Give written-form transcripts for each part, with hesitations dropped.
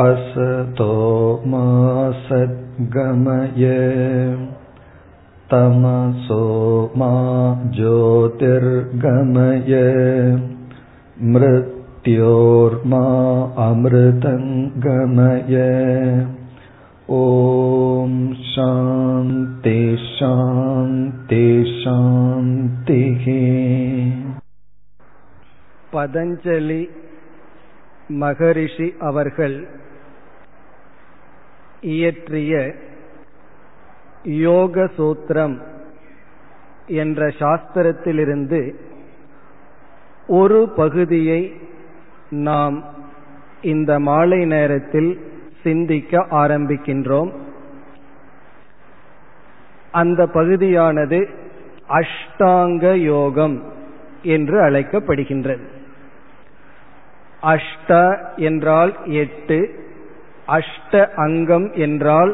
அசதோ மா சத்கமய தமசோ மா ஜோதிர்கமய மிருத்யோர்மா அமிர்தங்கமய. ஓம் சாந்தி சாந்தி சாந்தி. பதஞ்சலி மகரிஷி அவர்கள் இயற்றிய யோக சூத்திரம் என்ற சாஸ்திரத்திலிருந்து ஒரு பகுதியை நாம் இந்த மாலை நேரத்தில் சிந்திக்க ஆரம்பிக்கின்றோம். அந்த பகுதியானது அஷ்டாங்க யோகம் என்று அழைக்கப்படுகின்றது. அஷ்ட என்றால் எட்டு, அஷ்ட அங்கம் என்றால்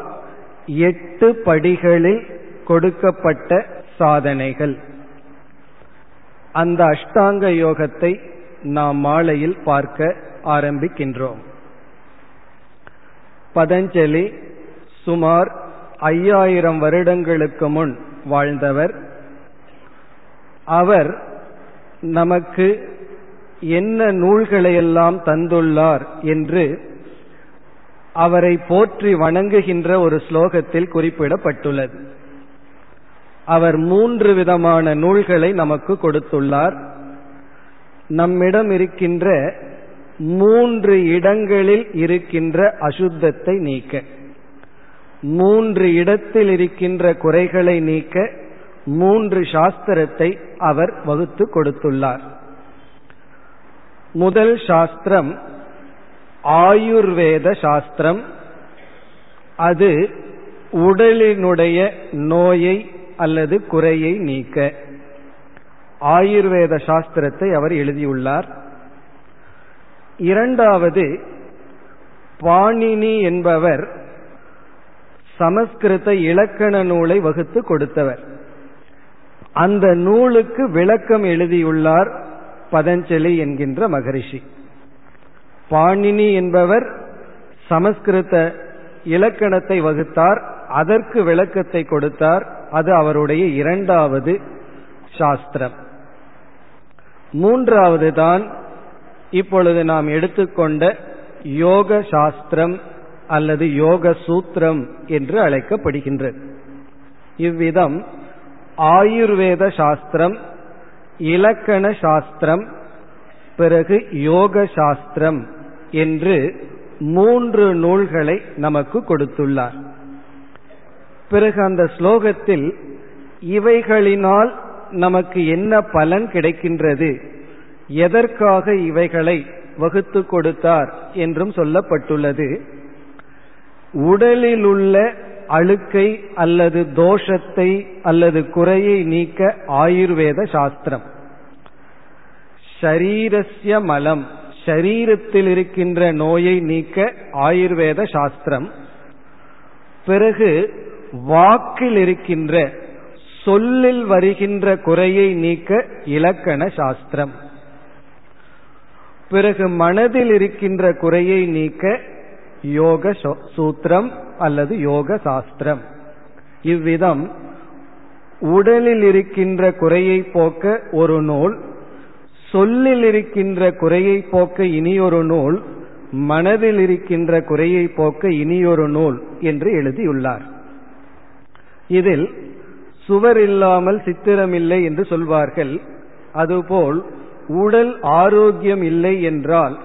எட்டு படிகளில் கொடுக்கப்பட்ட சாதனைகள். அந்த அஷ்டாங்க யோகத்தை நாம் மாலையில் பார்க்க ஆரம்பிக்கின்றோம். பதஞ்சலி சுமார் 5000 வருடங்களுக்கு முன் வாழ்ந்தவர். அவர் நமக்கு என்ன நூல்களையெல்லாம் தந்துள்ளார் என்று அவரை போற்றி வணங்குகின்ற ஒரு ஸ்லோகத்தில் குறிப்பிடப்பட்டுள்ளது. அவர் 3 விதமான நூல்களை நமக்கு கொடுத்துள்ளார். நம்மிடம் இருக்கின்ற 3 இடங்களில் இருக்கின்ற அசுத்தத்தை நீக்க, 3 இடத்தில் இருக்கின்ற குறைகளை நீக்க 3 சாஸ்திரத்தை அவர் வகுத்து கொடுத்துள்ளார். முதல் சாஸ்திரம் ஆயுர்வேத சாஸ்திரம். அது உடலினுடைய நோயை அல்லது குறையை நீக்க ஆயுர்வேத சாஸ்திரத்தை அவர் எழுதியுள்ளார். இரண்டாவது பாணினி என்பவர் சமஸ்கிருத இலக்கண நூலை வகுத்து கொடுத்தவர். அந்த நூலுக்கு விளக்கம் எழுதியுள்ளார் பதஞ்சலி என்கின்ற மகரிஷி. பாணினி என்பவர் சமஸ்கிருத இலக்கணத்தை வகுத்தார், அதற்கு விளக்கத்தை கொடுத்தார். அது அவருடைய இரண்டாவது சாஸ்திரம். மூன்றாவது தான் இப்பொழுது நாம் எடுத்துக்கொண்ட யோக சாஸ்திரம் அல்லது யோக சூத்திரம் என்று அழைக்கப்படுகின்றது. இவ்விதம் ஆயுர்வேத சாஸ்திரம், இலக்கண சாஸ்திரம், பிறகு யோக சாஸ்திரம் என்று 3 நூல்களை நமக்கு கொடுத்துள்ளார். பிறகு அந்த ஸ்லோகத்தில் இவைகளினால் நமக்கு என்ன பலன் கிடைக்கின்றது, எதற்காக இவைகளை வகுத்து கொடுத்தார் என்றும் சொல்லப்பட்டுள்ளது. உடலில் உள்ள அழுக்கை அல்லது தோஷத்தை அல்லது குறையை நீக்க ஆயுர்வேத சாஸ்திரம். ஷரீரஸ்ய மலம், ஷரீரத்தில் இருக்கின்ற நோயை நீக்க ஆயுர்வேத சாஸ்திரம். பிறகு வாக்கில் இருக்கின்ற, சொல்லில் வருகின்ற குறையை நீக்க இலக்கண சாஸ்திரம். பிறகு மனதில் இருக்கின்ற குறையை நீக்க யோக சூத்திரம் அல்லது யோக சாஸ்திரம். இவ்விதம் உடலில் இருக்கின்ற குறையை போக்க ஒரு நூல், சொல்லில் இருக்கின்ற குறையை போக்க இனியொரு நூல், மனதில் இருக்கின்ற குறையை போக்க இனியொரு நூல் என்று எழுதியுள்ளார். இதில் சுவர் இல்லாமல் சித்திரமில்லை என்று சொல்வார்கள். அதுபோல் உடல் ஆரோக்கியம் இல்லை என்றால்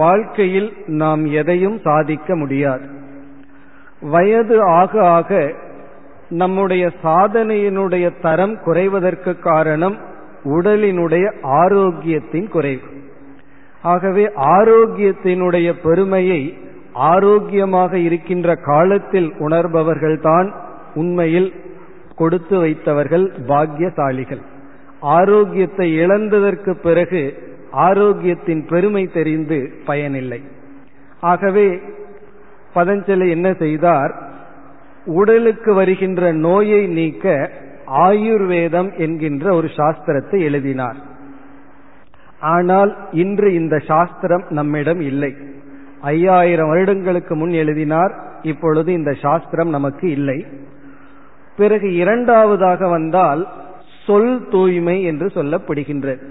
வாழ்க்கையில் நாம் எதையும் சாதிக்க முடியாது. வயது ஆக ஆக நம்முடைய சாதனையினுடைய தரம் குறைவதற்கு காரணம் உடலினுடைய ஆரோக்கியத்தின் குறைவு. ஆகவே ஆரோக்கியத்தினுடைய பெருமையை ஆரோக்கியமாக இருக்கின்ற காலத்தில் உணர்பவர்கள்தான் உண்மையில் கொடுத்து வைத்தவர்கள், பாக்கியசாலிகள். ஆரோக்கியத்தை இழந்ததற்கு பிறகு ஆரோக்கியத்தின் பெருமை தெரிந்து பயனில்லை. ஆகவே பதஞ்சலி என்ன செய்தார்? உடலுக்கு வருகின்ற நோயை நீக்க ஆயுர்வேதம் என்கின்ற ஒரு சாஸ்திரத்தை எழுதினார். ஆனால் இன்று இந்த சாஸ்திரம் நம்மிடம் இல்லை. 5000 வருடங்களுக்கு முன் எழுதினார். இப்பொழுது இந்த சாஸ்திரம் நமக்கு இல்லை. பிறகு இரண்டாவதாக வந்தால் சொல் தூய்மை என்று சொல்லப்படுகின்றது.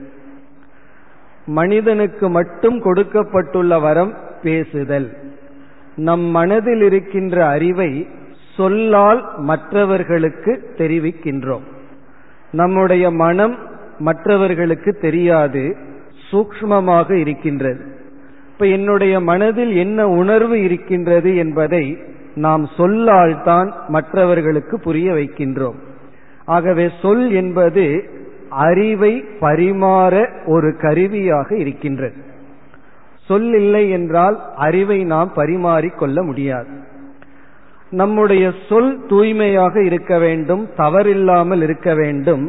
மனிதனுக்கு மட்டும் கொடுக்கப்பட்டுள்ள வரம் பேசுதல். நம் மனதில் இருக்கின்ற அறிவை சொல்லால் மற்றவர்களுக்கு தெரிவிக்கின்றோம். நம்முடைய மனம் மற்றவர்களுக்கு தெரியாது, சூக்ஷ்மமாக இருக்கின்றது. இப்ப என்னுடைய மனதில் என்ன உணர்வு இருக்கின்றது என்பதை நாம் சொல்லால் தான் மற்றவர்களுக்கு புரிய வைக்கின்றோம். ஆகவே சொல் என்பது அறிவை பரிமாற ஒரு கருவியாக இருக்கின்றது. சொல் இல்லை என்றால் அறிவை நாம் பரிமாறிக்கொள்ள முடியாது. நம்முடைய சொல் தூய்மையாக இருக்க வேண்டும், தவறில்லாமல் இருக்க வேண்டும்.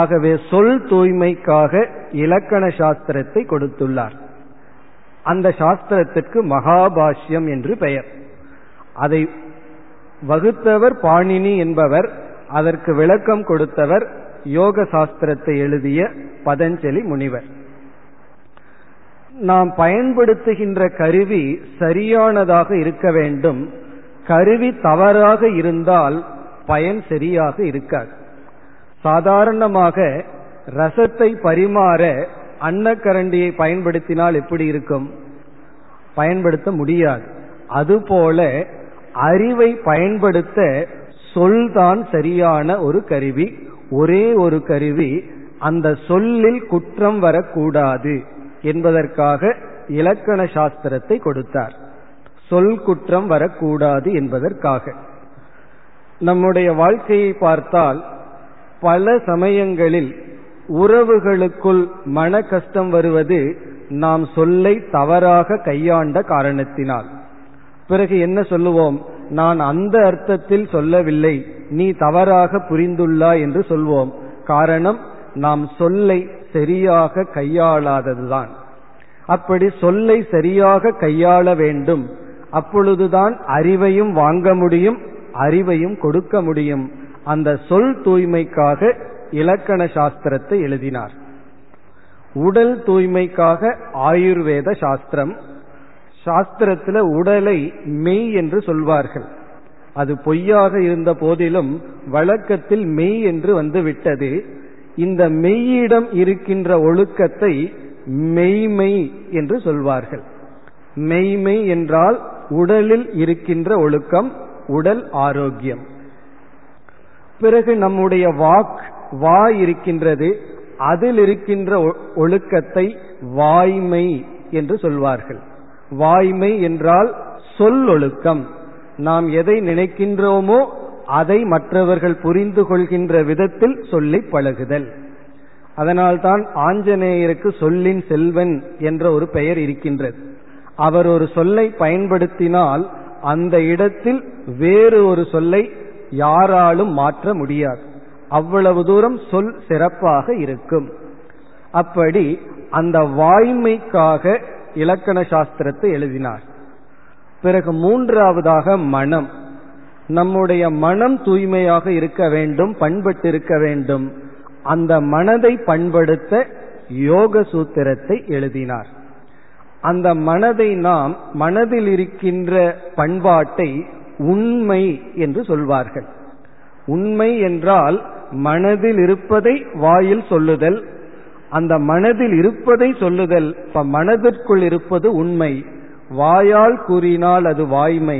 ஆகவே சொல் தூய்மைக்காக இலக்கண சாஸ்திரத்தை கொடுத்துள்ளார். அந்த சாஸ்திரத்திற்கு மகாபாஷ்யம் என்று பெயர். அதை வகுத்தவர் பாணினி என்பவர். அதற்கு விளக்கம் கொடுத்தவர் யோக சாஸ்திரத்தை எழுதிய பதஞ்சலி முனிவர். நாம் பயன்படுத்துகின்ற கருவி சரியானதாக இருக்க வேண்டும். கருவி தவறாக இருந்தால் பயன் சரியாக இருக்காது. சாதாரணமாக ரசத்தை பரிமாற அன்னக்கரண்டியை பயன்படுத்தினால் எப்படி இருக்கும்? பயன்படுத்த முடியாது. அதுபோல அறிவை பயன்படுத்த சொல்தான் சரியான ஒரு கருவி, ஒரே ஒரு கருவி. அந்த சொல்லில் குற்றம் வரக்கூடாது என்பதற்காக இலக்கண சாஸ்திரத்தை கொடுத்தார். சொல் குற்றம் வரக்கூடாது என்பதற்காக. நம்முடைய வாழ்க்கையை பார்த்தால் பல சமயங்களில் உறவுகளுக்குள் மன கஷ்டம் வருவது நாம் சொல்லை தவறாக கையாண்ட காரணத்தினால். பிறகு என்ன சொல்லுவோம்? நான் அந்த அர்த்தத்தில் சொல்லவில்லை, நீ தவறாக புரிந்துள்ளாய் என்று சொல்வோம். காரணம், நாம் சொல்லை சரியாக கையாளாததுதான். அப்படி சொல்லை சரியாக கையாள வேண்டும். அப்பொழுதுதான் அறிவையும் வாங்க முடியும், அறிவையும் கொடுக்க முடியும். அந்த சொல் தூய்மைக்காக இலக்கண சாஸ்திரத்தை எழுதினார். உடல் தூய்மைக்காக ஆயுர்வேத சாஸ்திரம். சாஸ்திரத்தில் உடலை மெய் என்று சொல்வார்கள். அது பொய்யாக இருந்த போதிலும் வழக்கத்தில் மெய் என்று வந்துவிட்டது. இந்த மெய்யிடம் இருக்கின்ற ஒழுக்கத்தை மெய்மை என்று சொல்வார்கள். மெய்மை என்றால் உடலில் இருக்கின்ற ஒழுக்கம், உடல் ஆரோக்கியம். பிறகு நம்முடைய வாய் இருக்கின்றது, அதில் இருக்கின்ற ஒழுக்கத்தை வாய்மை என்று சொல்வார்கள். வாய்மை என்றால் சொல் ஒழுக்கம். நாம் எதை நினைக்கின்றோமோ அதை மற்றவர்கள் புரிந்து கொள்கின்ற விதத்தில் சொல்லி பழகுதல். அதனால்தான் ஆஞ்சநேயருக்கு சொல்லின் செல்வன் என்ற ஒரு பெயர் இருக்கின்றது. அவர் ஒரு சொல்லை பயன்படுத்தினால் அந்த இடத்தில் வேறு ஒரு சொல்லை யாராலும் மாற்ற முடியாது. அவ்வளவு தூரம் சொல் சிறப்பாக இருக்கும். அப்படி அந்த வாய்மைக்காக இலக்கண சாஸ்திரத்தை எழுதினார். பிறகு மூன்றாவதாக மனம். நம்முடைய மனம் தூய்மையாக இருக்க வேண்டும், பண்பட்டு இருக்க வேண்டும். அந்த மனதை பண்படுத்த யோக சூத்திரத்தை எழுதினார். அந்த மனதை நாம், மனதில் இருக்கின்ற பண்பாட்டை உண்மை என்று சொல்வார்கள். உண்மை என்றால் மனதில் இருப்பதை வாயில் சொல்லுதல், அந்த மனதில் இருப்பதை சொல்லுதல். இப்ப மனதிற்குள் இருப்பது உண்மை. வாயால் கூறினால் அது வாய்மை.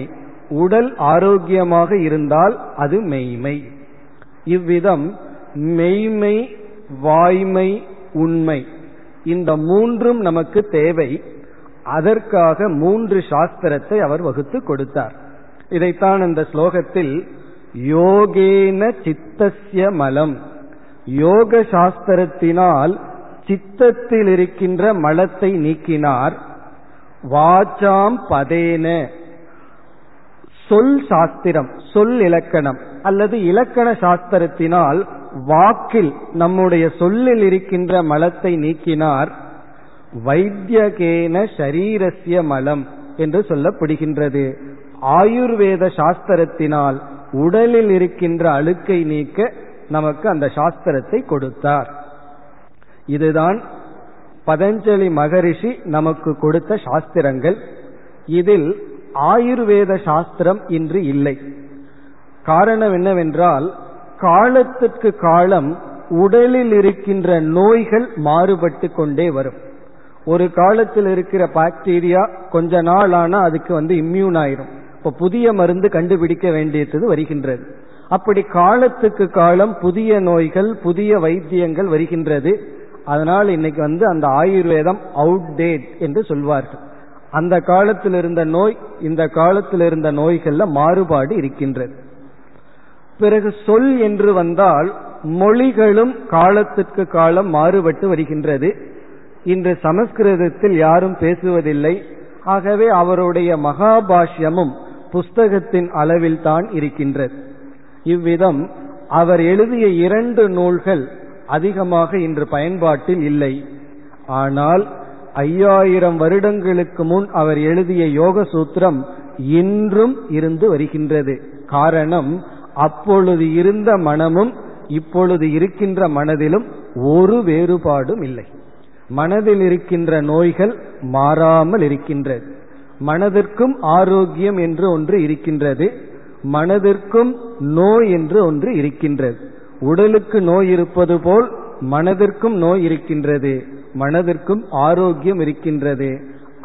உடல் ஆரோக்கியமாக இருந்தால் அது மெய்மை. இவ்விதம் மெய்மை, வாய்மை, உண்மை இந்த மூன்றும் நமக்கு தேவை. அதற்காக மூன்று சாஸ்திரத்தை அவர் வகுத்து கொடுத்தார். இதைத்தான் அந்த ஸ்லோகத்தில் யோகேன சித்தஸ்ய மலம், யோக சாஸ்திரத்தினால் சித்தத்தில் இருக்கின்ற மலத்தை நீக்கினார். வாசாம் பதேன, சொல் சாஸ்திரம், சொல் இலக்கணம் அல்லது இலக்கண சாஸ்திரத்தினால் வாக்கில் நம்முடைய சொல்லில் இருக்கின்ற மலத்தை நீக்கினார். வைத்தியகேன ஷரீரஸ்ய மலம் என்று சொல்லப்படுகின்றது. ஆயுர்வேத சாஸ்திரத்தினால் உடலில் இருக்கின்ற அழுக்கை நீக்க நமக்கு அந்த சாஸ்திரத்தை கொடுத்தார். இதுதான் பதஞ்சலி மகரிஷி நமக்கு கொடுத்த சாஸ்திரங்கள். இதில் ஆயுர்வேத சாஸ்திரம் இன்று இல்லை. காரணம் என்னவென்றால், காலத்திற்கு காலம் உடலில் இருக்கின்ற நோய்கள் மாறுபட்டு கொண்டே வரும். ஒரு காலத்தில் இருக்கிற பாக்டீரியா கொஞ்ச நாள் ஆனா அதுக்கு இம்யூன் ஆயிரும். இப்போ புதிய மருந்து கண்டுபிடிக்க வேண்டியது வருகின்றது. அப்படி காலத்துக்கு காலம் புதிய நோய்கள் புதிய வைத்தியங்கள் வருகின்றது. அதனால் இன்னைக்கு அந்த ஆயுர்வேதம் அவுட்டேட் என்று சொல்வார்கள். அந்த காலத்தில் இருந்த நோய் இந்த காலத்தில் இருந்த நோய்கள்ல மாறுபாடு இருக்கின்றது. பிறகு சொல் என்று வந்தால் மொழிகளும் காலத்திற்கு காலம் மாறுபட்டு வருகின்றது. இன்று சமஸ்கிருதத்தில் யாரும் பேசுவதில்லை. ஆகவே அவருடைய மகாபாஷ்யமும் புஸ்தகத்தின் அளவில் தான் இருக்கின்றது. இவ்விதம் அவர் எழுதிய இரண்டு நூல்கள் அதிகமாக இன்று பயன்பாட்டில் இல்லை. ஆனால் 5000 வருடங்களுக்கு முன் அவர் எழுதிய யோக சூத்திரம் இன்றும் இருந்து வருகின்றது. காரணம், அப்பொழுது இருந்த மனமும் இப்பொழுது இருக்கின்ற மனதிலும் ஒரு வேறுபாடும் இல்லை. மனதில் இருக்கின்ற நோய்கள் மாறாமல் இருக்கின்றது. மனதிற்கும் ஆரோக்கியம் என்று ஒன்று இருக்கின்றது, மனதிற்கும் நோய் என்று ஒன்று இருக்கின்றது. உடலுக்கு நோய் இருப்பது போல் மனதிற்கும் நோய் இருக்கின்றது, மனதிற்கும் ஆரோக்கியம் இருக்கின்றது.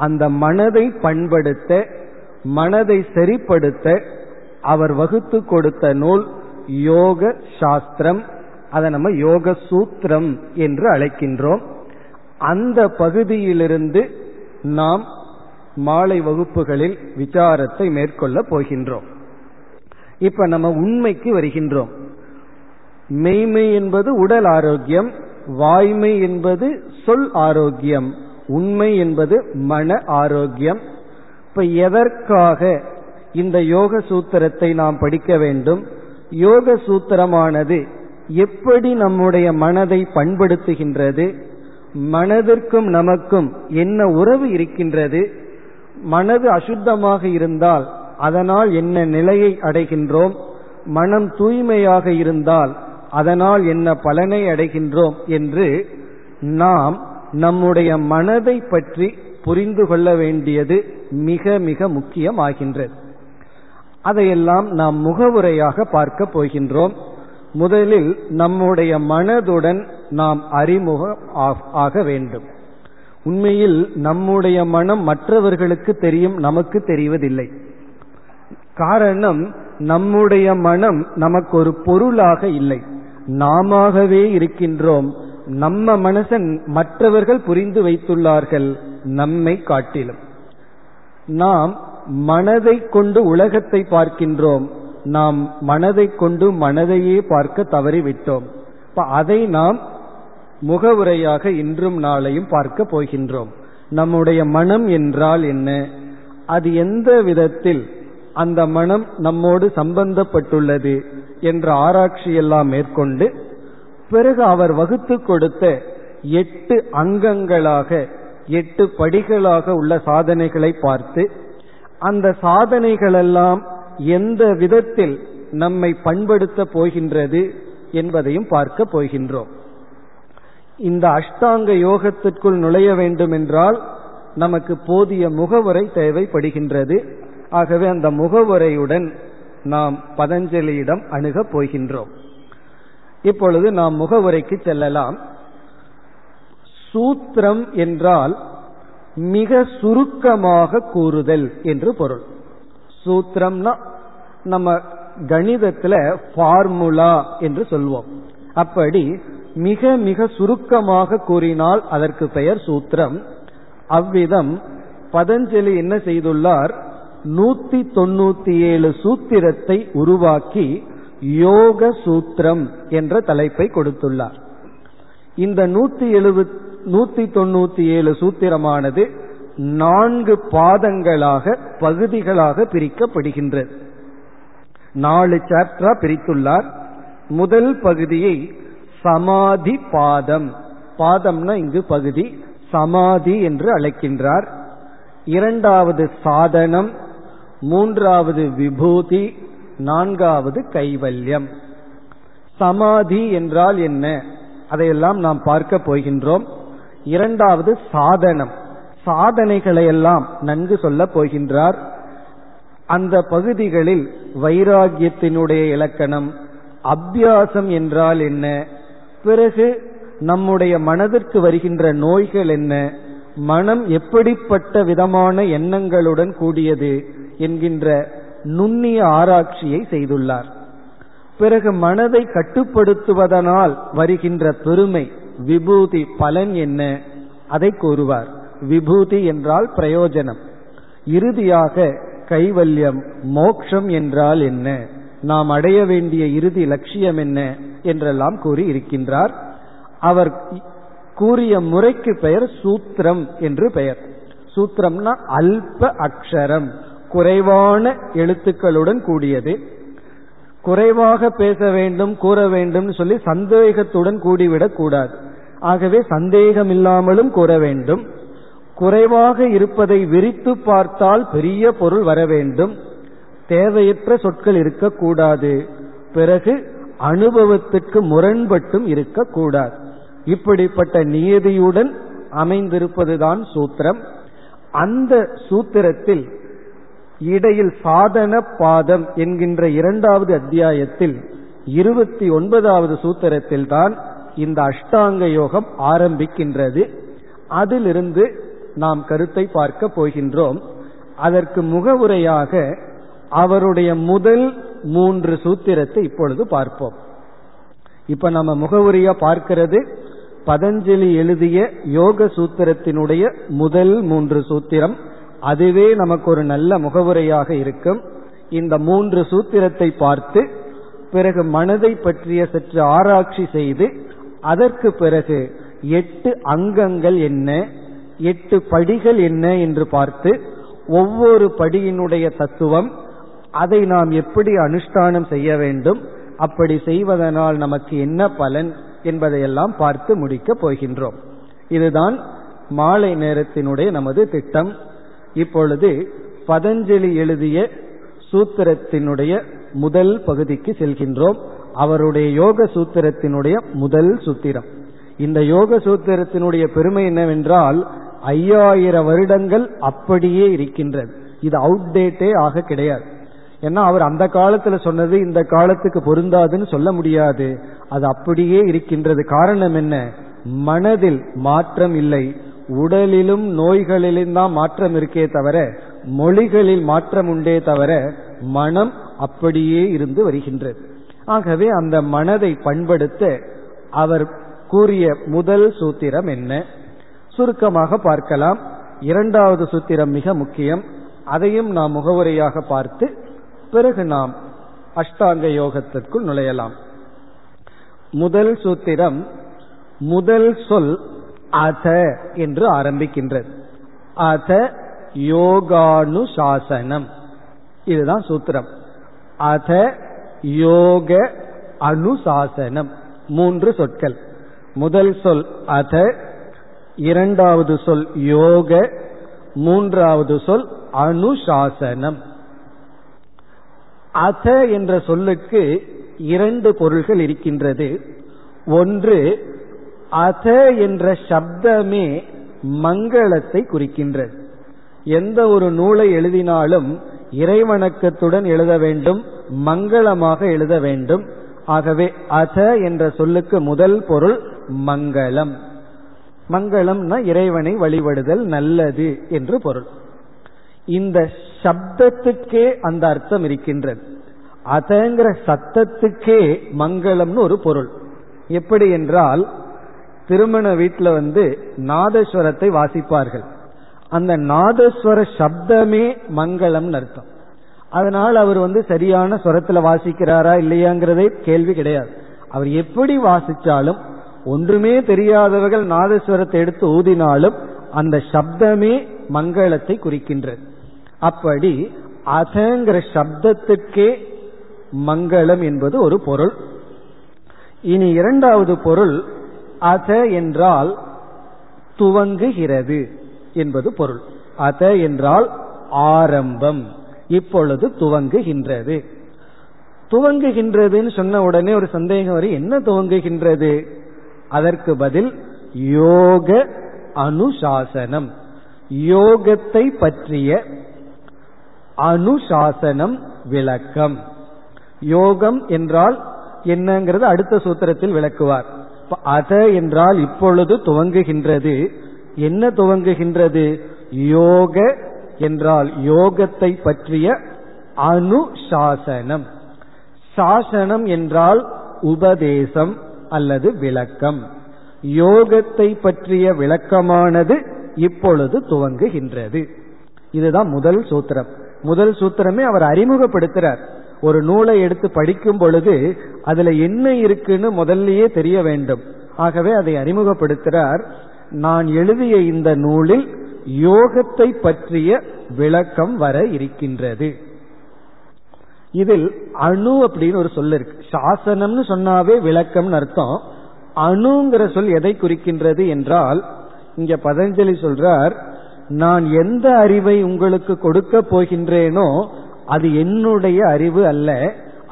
அந்த மனதை பண்படுத்த, மனதை சரிப்படுத்த அவர் வகுத்து கொடுத்த நூல் யோக சாஸ்திரம். அதை நம்ம யோக சூத்திரம் என்று அழைக்கின்றோம். அந்த பகுதியிலிருந்து நாம் மாலை வகுப்புகளில் விசாரத்தை மேற்கொள்ள போகின்றோம். இப்ப நம்ம உண்மைக்கு வருகின்றோம். மெய்மை என்பது உடல் ஆரோக்கியம், வாய்மை என்பது சொல் ஆரோக்கியம், உண்மை என்பது மன ஆரோக்கியம். இப்ப எதற்காக இந்த யோக சூத்திரத்தை நாம் படிக்க வேண்டும்? யோக சூத்திரமானது எப்படி நம்முடைய மனதை பண்படுத்துகின்றது? மனதிற்கும் நமக்கும் என்ன உறவு இருக்கின்றது? மனது அசுத்தமாக இருந்தால் அதனால் என்ன நிலையை அடைகின்றோம்? மனம் தூய்மையாக இருந்தால் அதனால் என்ன பலனை அடைகின்றோம் என்று நாம் நம்முடைய மனதை பற்றி புரிந்து கொள்ள வேண்டியது மிக மிக முக்கியமாகின்றது. அதையெல்லாம் நாம் முகவுரையாக பார்க்க போகின்றோம். முதலில் நம்முடைய மனதுடன் நாம் அறிமுகம் ஆக வேண்டும். உண்மையில் நம்முடைய மனம் மற்றவர்களுக்கு தெரியும், நமக்கு தெரிவதில்லை. காரணம், நம்முடைய மனம் நமக்கு ஒரு பொருளாக இல்லை, நாமவே இருக்கின்றோம். நம்ம மனசை மற்றவர்கள் புரிந்து வைத்துள்ளார்கள், நம்மை காட்டிலும். நாம் மனதை கொண்டு உலகத்தை பார்க்கின்றோம், நாம் மனதை கொண்டு மனதையே பார்க்க தவறிவிட்டோம். அதை நாம் முகவுரையாக இன்றும் நாளையும் பார்க்க போகின்றோம். நம்முடைய மனம் என்றால் என்ன, அது எந்த விதத்தில் அந்த மனம் நம்மோடு சம்பந்தப்பட்டுள்ளது என்ற ஆராய்ச்சியெல்லாம் மேற்கொண்டு, பிறகு அவர் வகுத்து கொடுத்த 8 அங்கங்களாக 8 படிகளாக உள்ள சாதனைகளை பார்த்து, அந்த சாதனைகளெல்லாம் எந்த விதத்தில் நம்மை பண்படுத்த போகின்றது என்பதையும் பார்க்க போகின்றோம். இந்த அஷ்டாங்க யோகத்திற்குள் நுழைய வேண்டும் என்றால் நமக்கு போதிய முகவுரை தேவைப்படுகின்றது. ஆகவே அந்த முகவுரையுடன் நாம் பதஞ்சலியிடம் அணுகப் போகின்றோம். இப்பொழுது நாம் முகவுரைக்கு செல்லலாம். சூத்திரம் என்றால் மிக சுருக்கமாக கூறுதல் என்று பொருள். சூத்திரம்னா நம்ம கணிதத்துல ஃபார்முலா என்று சொல்வோம். அப்படி மிக மிக சுருக்கமாக கூறினால் அதற்கு பெயர் சூத்திரம். அவ்விதம் பதஞ்சலி என்ன செய்துள்ளார், 197 சூத்திரத்தை உருவாக்கி யோக சூத்திரம் என்ற தலைப்பை கொடுத்துள்ளார். இந்த 197 சூத்திரமானது 4 பாதங்களாக பகுதிகளாக பிரிக்கப்படுகின்றது. 4 சாப்டரா பிரித்துள்ளார். முதல் பகுதியை சமாதி பாதம், பாதம்னா இங்கு பகுதி, சமாதி என்று அழைக்கின்றார். இரண்டாவது சாதனம், 3வது விபூதி, 4வது கைவல்யம். சமாதி என்றால் என்ன, அதையெல்லாம் நாம் பார்க்க போகின்றோம். இரண்டாவது சாதனம், சாதனைகளை எல்லாம் நன்கு சொல்ல போகின்றார். அந்த பகுதிகளில் வைராகியத்தினுடைய இலக்கணம், அபியாசம் என்றால் என்ன, பிறகு நம்முடைய மனதிற்கு வருகின்ற நோய்கள் என்ன, மனம் எப்படிப்பட்ட விதமான எண்ணங்களுடன் கூடியது என்கின்ற நுண்ணிய ஆராய்ச்சியை செய்துள்ளார். பிறகு மனதை கட்டுப்படுத்துவதனால் வருகின்ற பெருமை, விபூதி, பலன் என்ன, அதை கூறுவார். விபூதி என்றால் பிரயோஜனம். இறுதியாக கைவல்யம், மோட்சம் என்றால் என்ன, நாம் அடைய வேண்டிய இறுதி லட்சியம் என்ன என்றெல்லாம் கூறி இருக்கின்றார். அவர் கூறிய முறைக்கு பெயர் சூத்திரம் என்று பெயர். சூத்திரம்னா அல்ப அக்ஷரம், குறைவான எழுத்துக்களுடன் கூடியது. குறைவாக பேச வேண்டும், கூற வேண்டும் சொல்லி சந்தேகத்துடன் கூடிவிடக் கூடாது. ஆகவே சந்தேகம் இல்லாமலும் கூற வேண்டும். குறைவாக இருப்பதை விரித்து பார்த்தால் பெரிய பொருள் வர வேண்டும். தேவையற்ற சொற்கள் இருக்கக்கூடாது. பிறகு அனுபவத்திற்கு முரண்பட்டும் இருக்கக்கூடாது. இப்படிப்பட்ட நியதியுடன் அமைந்திருப்பதுதான் சூத்திரம். அந்த சூத்திரத்தில் இடையில் சாதன பாதம் என்கின்ற இரண்டாவது அத்தியாயத்தில் 29வது சூத்திரத்தில் தான் இந்த அஷ்டாங்க யோகம் ஆரம்பிக்கின்றது. அதிலிருந்து நாம் கருத்தை பார்க்க போகின்றோம். அதற்கு முகவுரையாக அவருடைய முதல் 3 சூத்திரத்தை இப்பொழுது பார்ப்போம். இப்ப நம்ம முகவுரையா பார்க்கிறது பதஞ்சலி எழுதிய யோக சூத்திரத்தினுடைய முதல் 3 சூத்திரம். அதுவே நமக்கு ஒரு நல்ல முகவுரையாக இருக்கும். இந்த 3 சூத்திரத்தை பார்த்து பிறகு மனதை பற்றிய சற்று ஆராய்ச்சி செய்து அதற்கு பிறகு 8 அங்கங்கள் என்ன, 8 படிகள் என்ன என்று பார்த்து ஒவ்வொரு படியினுடைய தத்துவம், அதை நாம் எப்படி அனுஷ்டானம் செய்ய வேண்டும், அப்படி செய்வதனால் நமக்கு என்ன பலன் என்பதையெல்லாம் பார்த்து முடிக்கப் போகின்றோம். இதுதான் மாலை நேரத்தினுடைய நமது திட்டம். இப்பொழுது பதஞ்சலி எழுதிய சூத்திரத்தினுடைய முதல் பகுதிக்கு செல்கின்றோம். அவருடைய யோக சூத்திரத்தினுடைய முதல் சூத்திரம். இந்த யோக சூத்திரத்தினுடைய பெருமை என்னவென்றால் 5000 வருடங்கள் அப்படியே இருக்கின்றது. இது அவுட்டேட்டே ஆக கிடையாது. ஏன்னா அவர் அந்த காலத்துல சொன்னது இந்த காலத்துக்கு பொருந்தாதுன்னு சொல்ல முடியாது. அது அப்படியே இருக்கின்றது. காரணம் என்ன? மனதில் மாற்றம் இல்லை. உடலிலும் நோய்களிலும் தான் மாற்றம் இருக்கே தவிர, மொழிகளில் மாற்றம் உண்டே தவிர, மனம் அப்படியே இருந்து வருகின்றது. ஆகவே அந்த மனதை பண்படுத்த அவர் கூறிய முதல் சூத்திரம் என்ன, சுருக்கமாக பார்க்கலாம். 2வது சூத்திரம் மிக முக்கியம். அதையும் நாம் முகவுரையாக பார்த்து பிறகு நாம் அஷ்டாங்க யோகத்திற்குள் நுழையலாம். முதல் சூத்திரம் முதல் சொல் அத என்று ஆரம்பிக்கின்றது. அத யோகானுசாசனம், இதுதான் சூத்திரம். அத யோக அனுசாசனம், 3 சொற்கள். முதல் சொல் அத, 2வது சொல் யோக, 3வது சொல் அனுசாசனம். அத என்ற சொல்லுக்கு 2 பொருள்கள் இருக்கின்றது. ஒன்று, அத என்ற சப்தமே மங்களத்தை குறிக்கின்றது. எந்த ஒரு நூலை எழுதினாலும் இறைவணக்கத்துடன் எழுத வேண்டும், மங்களமாக எழுத வேண்டும். ஆகவே அத என்ற சொல்லுக்கு முதல் பொருள் மங்களம். மங்களம்னா இறைவனை வழிபடுதல் நல்லது என்று பொருள். இந்த சப்தத்துக்கே அந்த அர்த்தம் இருக்கின்றது. அதங்கிற சத்தத்துக்கே மங்களம்னு ஒரு பொருள். எப்படி என்றால், திருமண வீட்டில் நாதஸ்வரத்தை வாசிப்பார்கள். அந்த நாதஸ்வர சப்தமே மங்களம்னு அர்த்தம். அதனால் அவர் சரியான ஸ்வரத்தில் வாசிக்கிறாரா இல்லையாங்கிறதே கேள்வி கிடையாது. அவர் எப்படி வாசிச்சாலும், ஒன்றுமே தெரியாதவர்கள் நாதஸ்வரத்தை எடுத்து ஊதினாலும் அந்த சப்தமே மங்களத்தை குறிக்கின்றது. அப்படி அதங்கிற சப்தத்துக்கே மங்களம் என்பது ஒரு பொருள். இனி 2வது பொருள், அத என்றால் துவங்குகிறது என்பது பொருள். அத என்றால் ஆரம்பம், இப்பொழுது துவங்குகின்றது. துவங்குகின்றதுன்னு சொன்ன உடனே ஒரு சந்தேகம் வரும், என்ன துவங்குகின்றது? அதற்கு பதில் யோக அனுசாசனம். யோகத்தை பற்றிய அனுசாசனம் விளக்கம். யோகம் என்றால் என்னங்கிறது அடுத்த சூத்திரத்தில் விளக்குவார். அத என்றால் இப்பொழுது துவங்குகின்றது. என்ன துவங்குகின்றது? யோக என்றால் யோகத்தை பற்றிய அனுசாசனம். சாசனம் என்றால் உபதேசம் அல்லது விளக்கம். யோகத்தை பற்றிய விளக்கமானது இப்பொழுது துவங்குகின்றது. இதுதான் முதல் சூத்திரம். முதல் சூத்திரமே அவர் அறிமுகப்படுத்துறார். ஒரு நூலை எடுத்து படிக்கும் பொழுது அதுல என்ன இருக்குன்னு முதல்லயே தெரிய வேண்டும். ஆகவே அதை அறிமுகப்படுத்துறார். நான் எழுதிய இந்த நூலில் யோகத்தை பற்றிய விளக்கம் வர இருக்கின்றது. இதில் அணு அப்படின்னு ஒரு சொல் இருக்கு. சாசனம்னு சொன்னாவே விளக்கம்னு அர்த்தம். அணுங்கிற சொல் எதை குறிக்கின்றது என்றால், இங்க பதஞ்சலி சொல்றார், நான் எந்த அறிவை உங்களுக்கு கொடுக்க போகின்றேனோ அது என்னுடைய அறிவு அல்ல,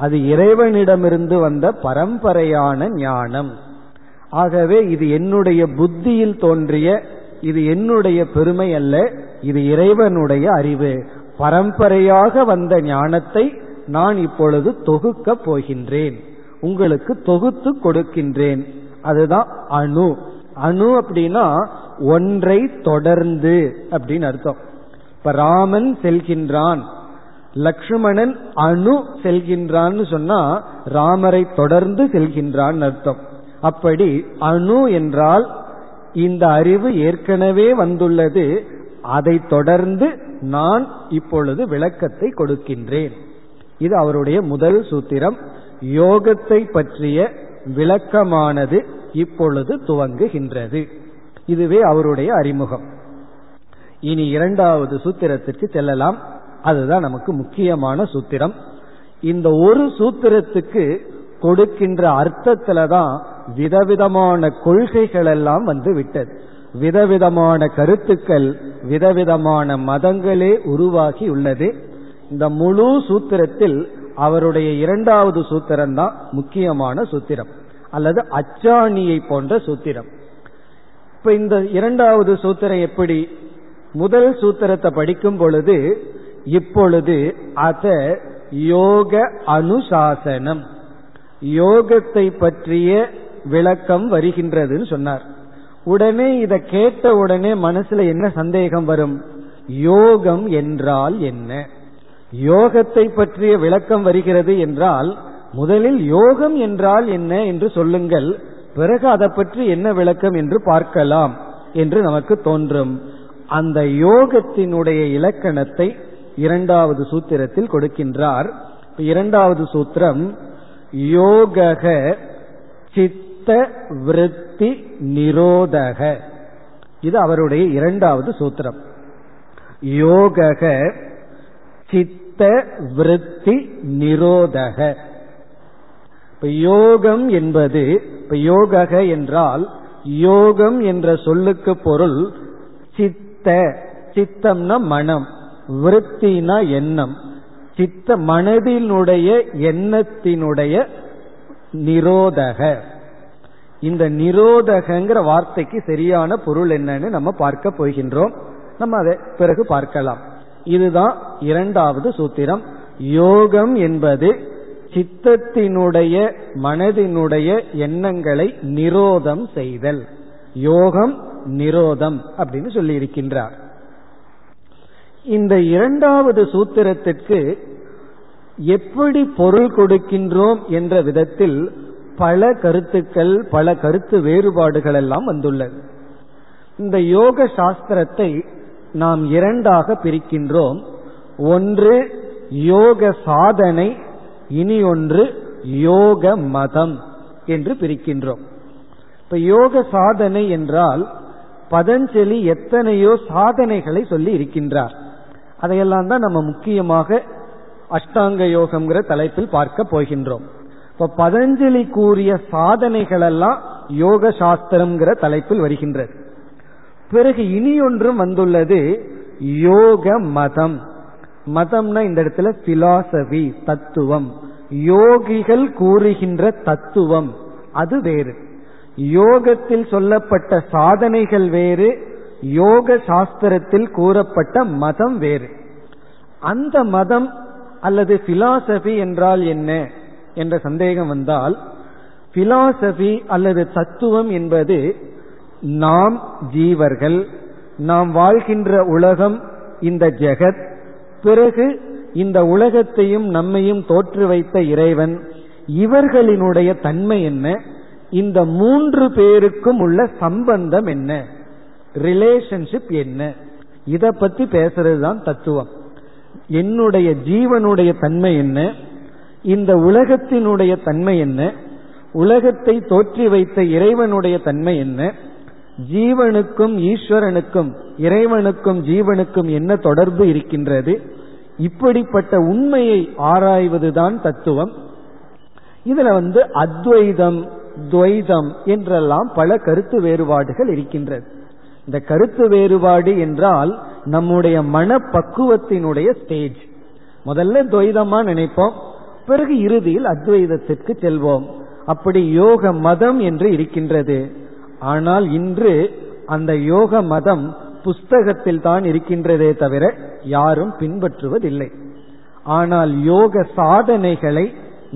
அது இறைவனிடமிருந்து வந்த பரம்பரையான ஞானம். ஆகவே இது என்னுடைய புத்தியில் தோன்றிய, இது என்னுடைய பெருமை அல்ல, இது இறைவனுடைய அறிவு. பரம்பரையாக வந்த ஞானத்தை நான் இப்பொழுது தொகுக்க போகின்றேன், உங்களுக்கு தொகுத்து கொடுக்கின்றேன். அதுதான் அணு. அணு அப்படின்னா ஒன்றை தொடர்ந்து அப்படின்னு அர்த்தம். இப்ப ராமன் செல்கின்றான், லக்ஷ்மணன் அணு செல்கின்றான்னு சொன்னா ராமரை தொடர்ந்து செல்கின்றான் அர்த்தம். அப்படி அணு என்றால் இந்த அறிவு ஏற்கனவே வந்துள்ளது, அதை தொடர்ந்து நான் இப்பொழுது விளக்கத்தை கொடுக்கின்றேன். இது அவருடைய முதல் சூத்திரம். யோகத்தை பற்றிய விளக்கமானது இப்பொழுது துவங்குகின்றது. இதுவே அவருடைய அறிமுகம். இனி இரண்டாவது சூத்திரத்திற்கு செல்லலாம். அதுதான் நமக்கு முக்கியமான சூத்திரம். இந்த ஒரு சூத்திரத்துக்கு கொடுக்கின்ற அர்த்தத்துல தான் விதவிதமான கொள்கைகள் எல்லாம் வந்து விட்டது. விதவிதமான கருத்துக்கள், விதவிதமான மதங்களே உருவாகி உள்ளது. இந்த முழு சூத்திரத்தில் அவருடைய இரண்டாவது சூத்திரம் தான் முக்கியமான சூத்திரம், அல்லது அச்சாணியை போன்ற சூத்திரம். இப்ப இந்த இரண்டாவது சூத்திரம் எப்படி? முதல் சூத்திரத்தை படிக்கும் பொழுது இப்பொழுது அத யோக அனுசாசனம், யோகத்தை பற்றிய விளக்கம் வருகின்றதுன்னு சொன்னார். உடனே இத கேட்ட உடனே மனசுல என்ன சந்தேகம் வரும்? யோகம் என்றால் என்ன? யோகத்தை பற்றிய விளக்கம் வருகிறது என்றால் முதலில் யோகம் என்றால் என்ன என்று சொல்லுங்கள், பிறகு அதை பற்றி என்ன விளக்கம் என்று பார்க்கலாம் என்று நமக்கு தோன்றும். அந்த யோகத்தினுடைய இலக்கணத்தை இரண்டாவது சூத்திரத்தில் கொடுக்கின்றார். இரண்டாவது சூத்திரம், யோகக சித்த விருத்தி நிரோதக. இது அவருடைய இரண்டாவது சூத்திரம். யோகக சித்த விருத்தி நிரோதக. இப்ப யோகம் என்பது, இப்ப யோகக என்றால் யோகம் என்ற சொல்லுக்கு பொருள் சித்த. சித்தம்னா மனம், விருத்தினா எண்ணம். சித்த மனதினுடைய எண்ணத்தினுடைய நிரோதக. இந்த நிரோதகங்கிற வார்த்தைக்கு சரியான பொருள் என்னன்னு நம்ம பார்க்க போகின்றோம். நம்ம அதை பிறகு பார்க்கலாம். இதுதான் இரண்டாவது சூத்திரம். யோகம் என்பது சித்தத்தினுடைய மனதினுடைய எண்ணங்களை நிரோதம் செய்தல். யோகம் நிரோதம் அப்படின்னு சொல்லி இருக்கின்றார். இந்த இரண்டாவது சூத்திரத்திற்கு எப்படி பொருள் கொடுக்கின்றோம் என்ற விதத்தில் பல கருத்துக்கள், பல கருத்து வேறுபாடுகள் எல்லாம் வந்துள்ளது. இந்த யோக சாஸ்திரத்தை நாம் இரண்டாக பிரிக்கின்றோம். ஒன்று யோக சாதனை, இனி ஒன்று யோக மதம் என்று பிரிக்கின்றோம். இப்ப யோக சாதனை என்றால் பதஞ்சலி எத்தனையோ சாதனைகளை சொல்லி இருக்கின்றார். அதையெல்லாம் தான் நம்ம முக்கியமாக அஷ்டாங்க யோகம்ங்கிற தலைப்பில் பார்க்க போகின்றோம். இப்ப பதஞ்சலி கூறிய சாதனைகளெல்லாம் யோக சாஸ்திரம்ங்கிற தலைப்பில் வருகின்றது. பிறகு இனி ஒன்றும் வந்துள்ளது, யோக மதம். மதம்னா இந்த இடத்துல பிலாசபி, தத்துவம். யோகிகள் கூறுகின்ற தத்துவம் அது வேறு, யோகத்தில் சொல்லப்பட்ட சாதனைகள் வேறு, யோக சாஸ்திரத்தில் கூறப்பட்ட மதம் வேறு. அந்த மதம் அல்லது பிலாசபி என்றால் என்ன என்ற சந்தேகம் வந்தால், பிலாசபி அல்லது தத்துவம் என்பது நாம் ஜீவர்கள், நாம் வாழ்கின்ற உலகம், இந்த ஜெகத், பிறகு இந்த உலகத்தையும் நம்மையும் தோற்று வைத்த இறைவன், இவர்களினுடைய தன்மை என்ன, இந்த மூன்று பேருக்கும் உள்ள சம்பந்தம் என்ன, ரிலேஷன்ஷிப் என்ன, இதை பத்தி பேசுறது தான் தத்துவம். என்னுடைய ஜீவனுடைய தன்மை என்ன, இந்த உலகத்தினுடைய தன்மை என்ன, உலகத்தை தோற்றி வைத்த இறைவனுடைய தன்மை என்ன, ஜீவனுக்கும் ஈஸ்வரனுக்கும் இறைவனுக்கும் ஜீவனுக்கும் என்ன தொடர்பு இருக்கின்றது, இப்படிப்பட்ட உண்மையை ஆராய்வதுதான் தத்துவம். இதுல அத்வைதம் துவைதம் என்றெல்லாம் பல கருத்து வேறுபாடுகள் இருக்கின்றது. இந்த கருத்து வேறுபாடு என்றால் நம்முடைய மனப்பக்குவத்தினுடைய ஸ்டேஜ். முதல்ல துவைதமா நினைப்போம், பிறகு இறுதியில் அத்வைதத்திற்கு செல்வோம். அப்படி யோக மதம் என்று இருக்கின்றது. ஆனால் இன்று அந்த யோக மதம் புஸ்தகத்தில் தான் இருக்கின்றதே தவிர யாரும் பின்பற்றுவதில்லை. ஆனால் யோக சாதனைகளை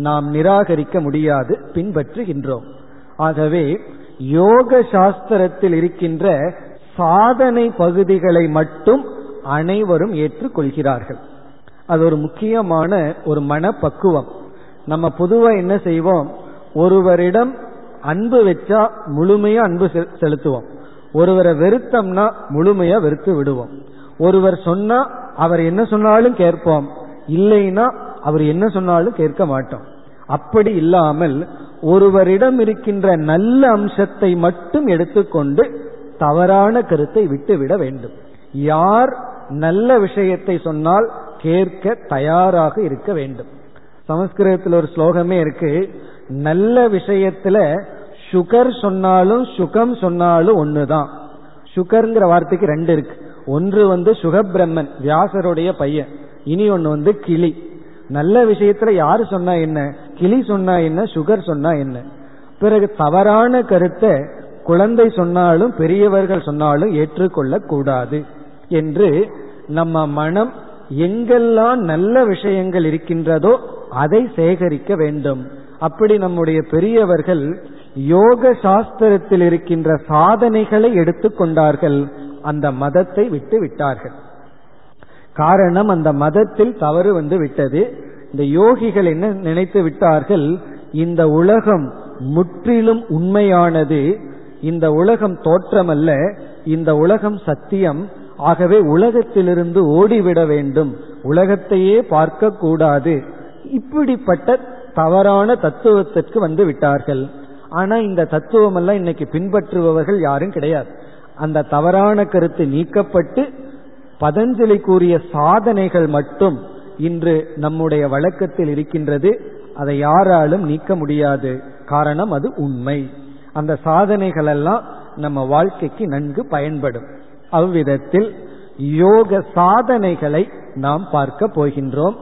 நாம் நிராகரிக்க முடியாது, பின்பற்றுகின்றோம். ஆகவே யோக சாஸ்திரத்தில் இருக்கின்ற சாதனை பகுதிகளை மட்டும் அனைவரும் ஏற்றுக்கொள்கிறார்கள். அது ஒரு முக்கியமான ஒரு மனப்பக்குவம். நம்ம பொதுவா என்ன செய்வோம், ஒருவரிடம் அன்பு வச்சா முழுமையா அன்பு செலுத்துவோம், ஒருவரை வெறுத்தம்னா முழுமையா வெறுத்து விடுவோம், ஒருவர் சொன்னா அவர் என்ன சொன்னாலும் கேட்போம், இல்லைன்னா அவர் என்ன சொன்னாலும் கேட்க மாட்டோம். அப்படி இல்லாமல் ஒருவரிடம் இருக்கின்ற நல்ல அம்சத்தை மட்டும் எடுத்துக்கொண்டு தவறான கருத்தை விட்டுவிட வேண்டும். யார் நல்ல விஷயத்தை சொன்னால் கேட்க தயாராக இருக்க வேண்டும். சமஸ்கிருதத்தில் ஒரு ஸ்லோகமே இருக்கு, நல்ல விஷயத்துல சுகர் சொன்னாலும் சுகம் சொன்னாலும் ஒண்ணுதான். சுகர்ங்கிற வார்த்தைக்கு ரெண்டு இருக்கு. ஒன்று சுகபிரம்மன் வியாசருடைய பையன், இனி ஒன்னு கிளி. நல்ல விஷயத்துல யாரு சொன்னா என்ன, கிளி சொன்னா என்ன, சுகர் சொன்னா என்ன. பிறகு தவறான கருத்தை குழந்தை சொன்னாலும் பெரியவர்கள் சொன்னாலும் ஏற்றுக்கொள்ள கூடாது என்று நம்ம மனம் எங்கெல்லாம் நல்ல விஷயங்கள் இருக்கின்றதோ அதை சேகரிக்க வேண்டும். அப்படி நம்முடைய பெரியவர்கள் யோக சாஸ்திரத்தில் இருக்கின்ற சாதனைகளை எடுத்துக்கொண்டார்கள், அந்த மதத்தை விட்டு விட்டார்கள். காரணம், அந்த மதத்தில் தவறு விட்டது. இந்த யோகிகள் என்ன நினைத்து விட்டார்கள், இந்த உலகம் முற்றிலும் உண்மையானது, இந்த உலகம் தோற்றமல்ல, இந்த உலகம் சத்தியம், ஆகவே உலகத்திலிருந்து ஓடிவிட வேண்டும், உலகத்தையே பார்க்க கூடாது. இப்படிப்பட்ட தவறான தத்துவத்திற்கு விட்டார்கள். ஆனா இந்த தத்துவம் எல்லாம் இன்னைக்கு பின்பற்றுபவர்கள் யாரும் கிடையாது. அந்த தவறான கருத்து நீக்கப்பட்டு பதஞ்சலி கூறிய சாதனைகள் மட்டும் இன்று நம்முடைய வழக்கத்தில் இருக்கின்றது. அதை யாராலும் நீக்க முடியாது. காரணம், அது உண்மை. அந்த சாதனைகள் எல்லாம் நம்ம வாழ்க்கைக்கு நன்கு பயன்படும். அவ்விதத்தில் யோக சாதனைகளை நாம் பார்க்க போகின்றோம்.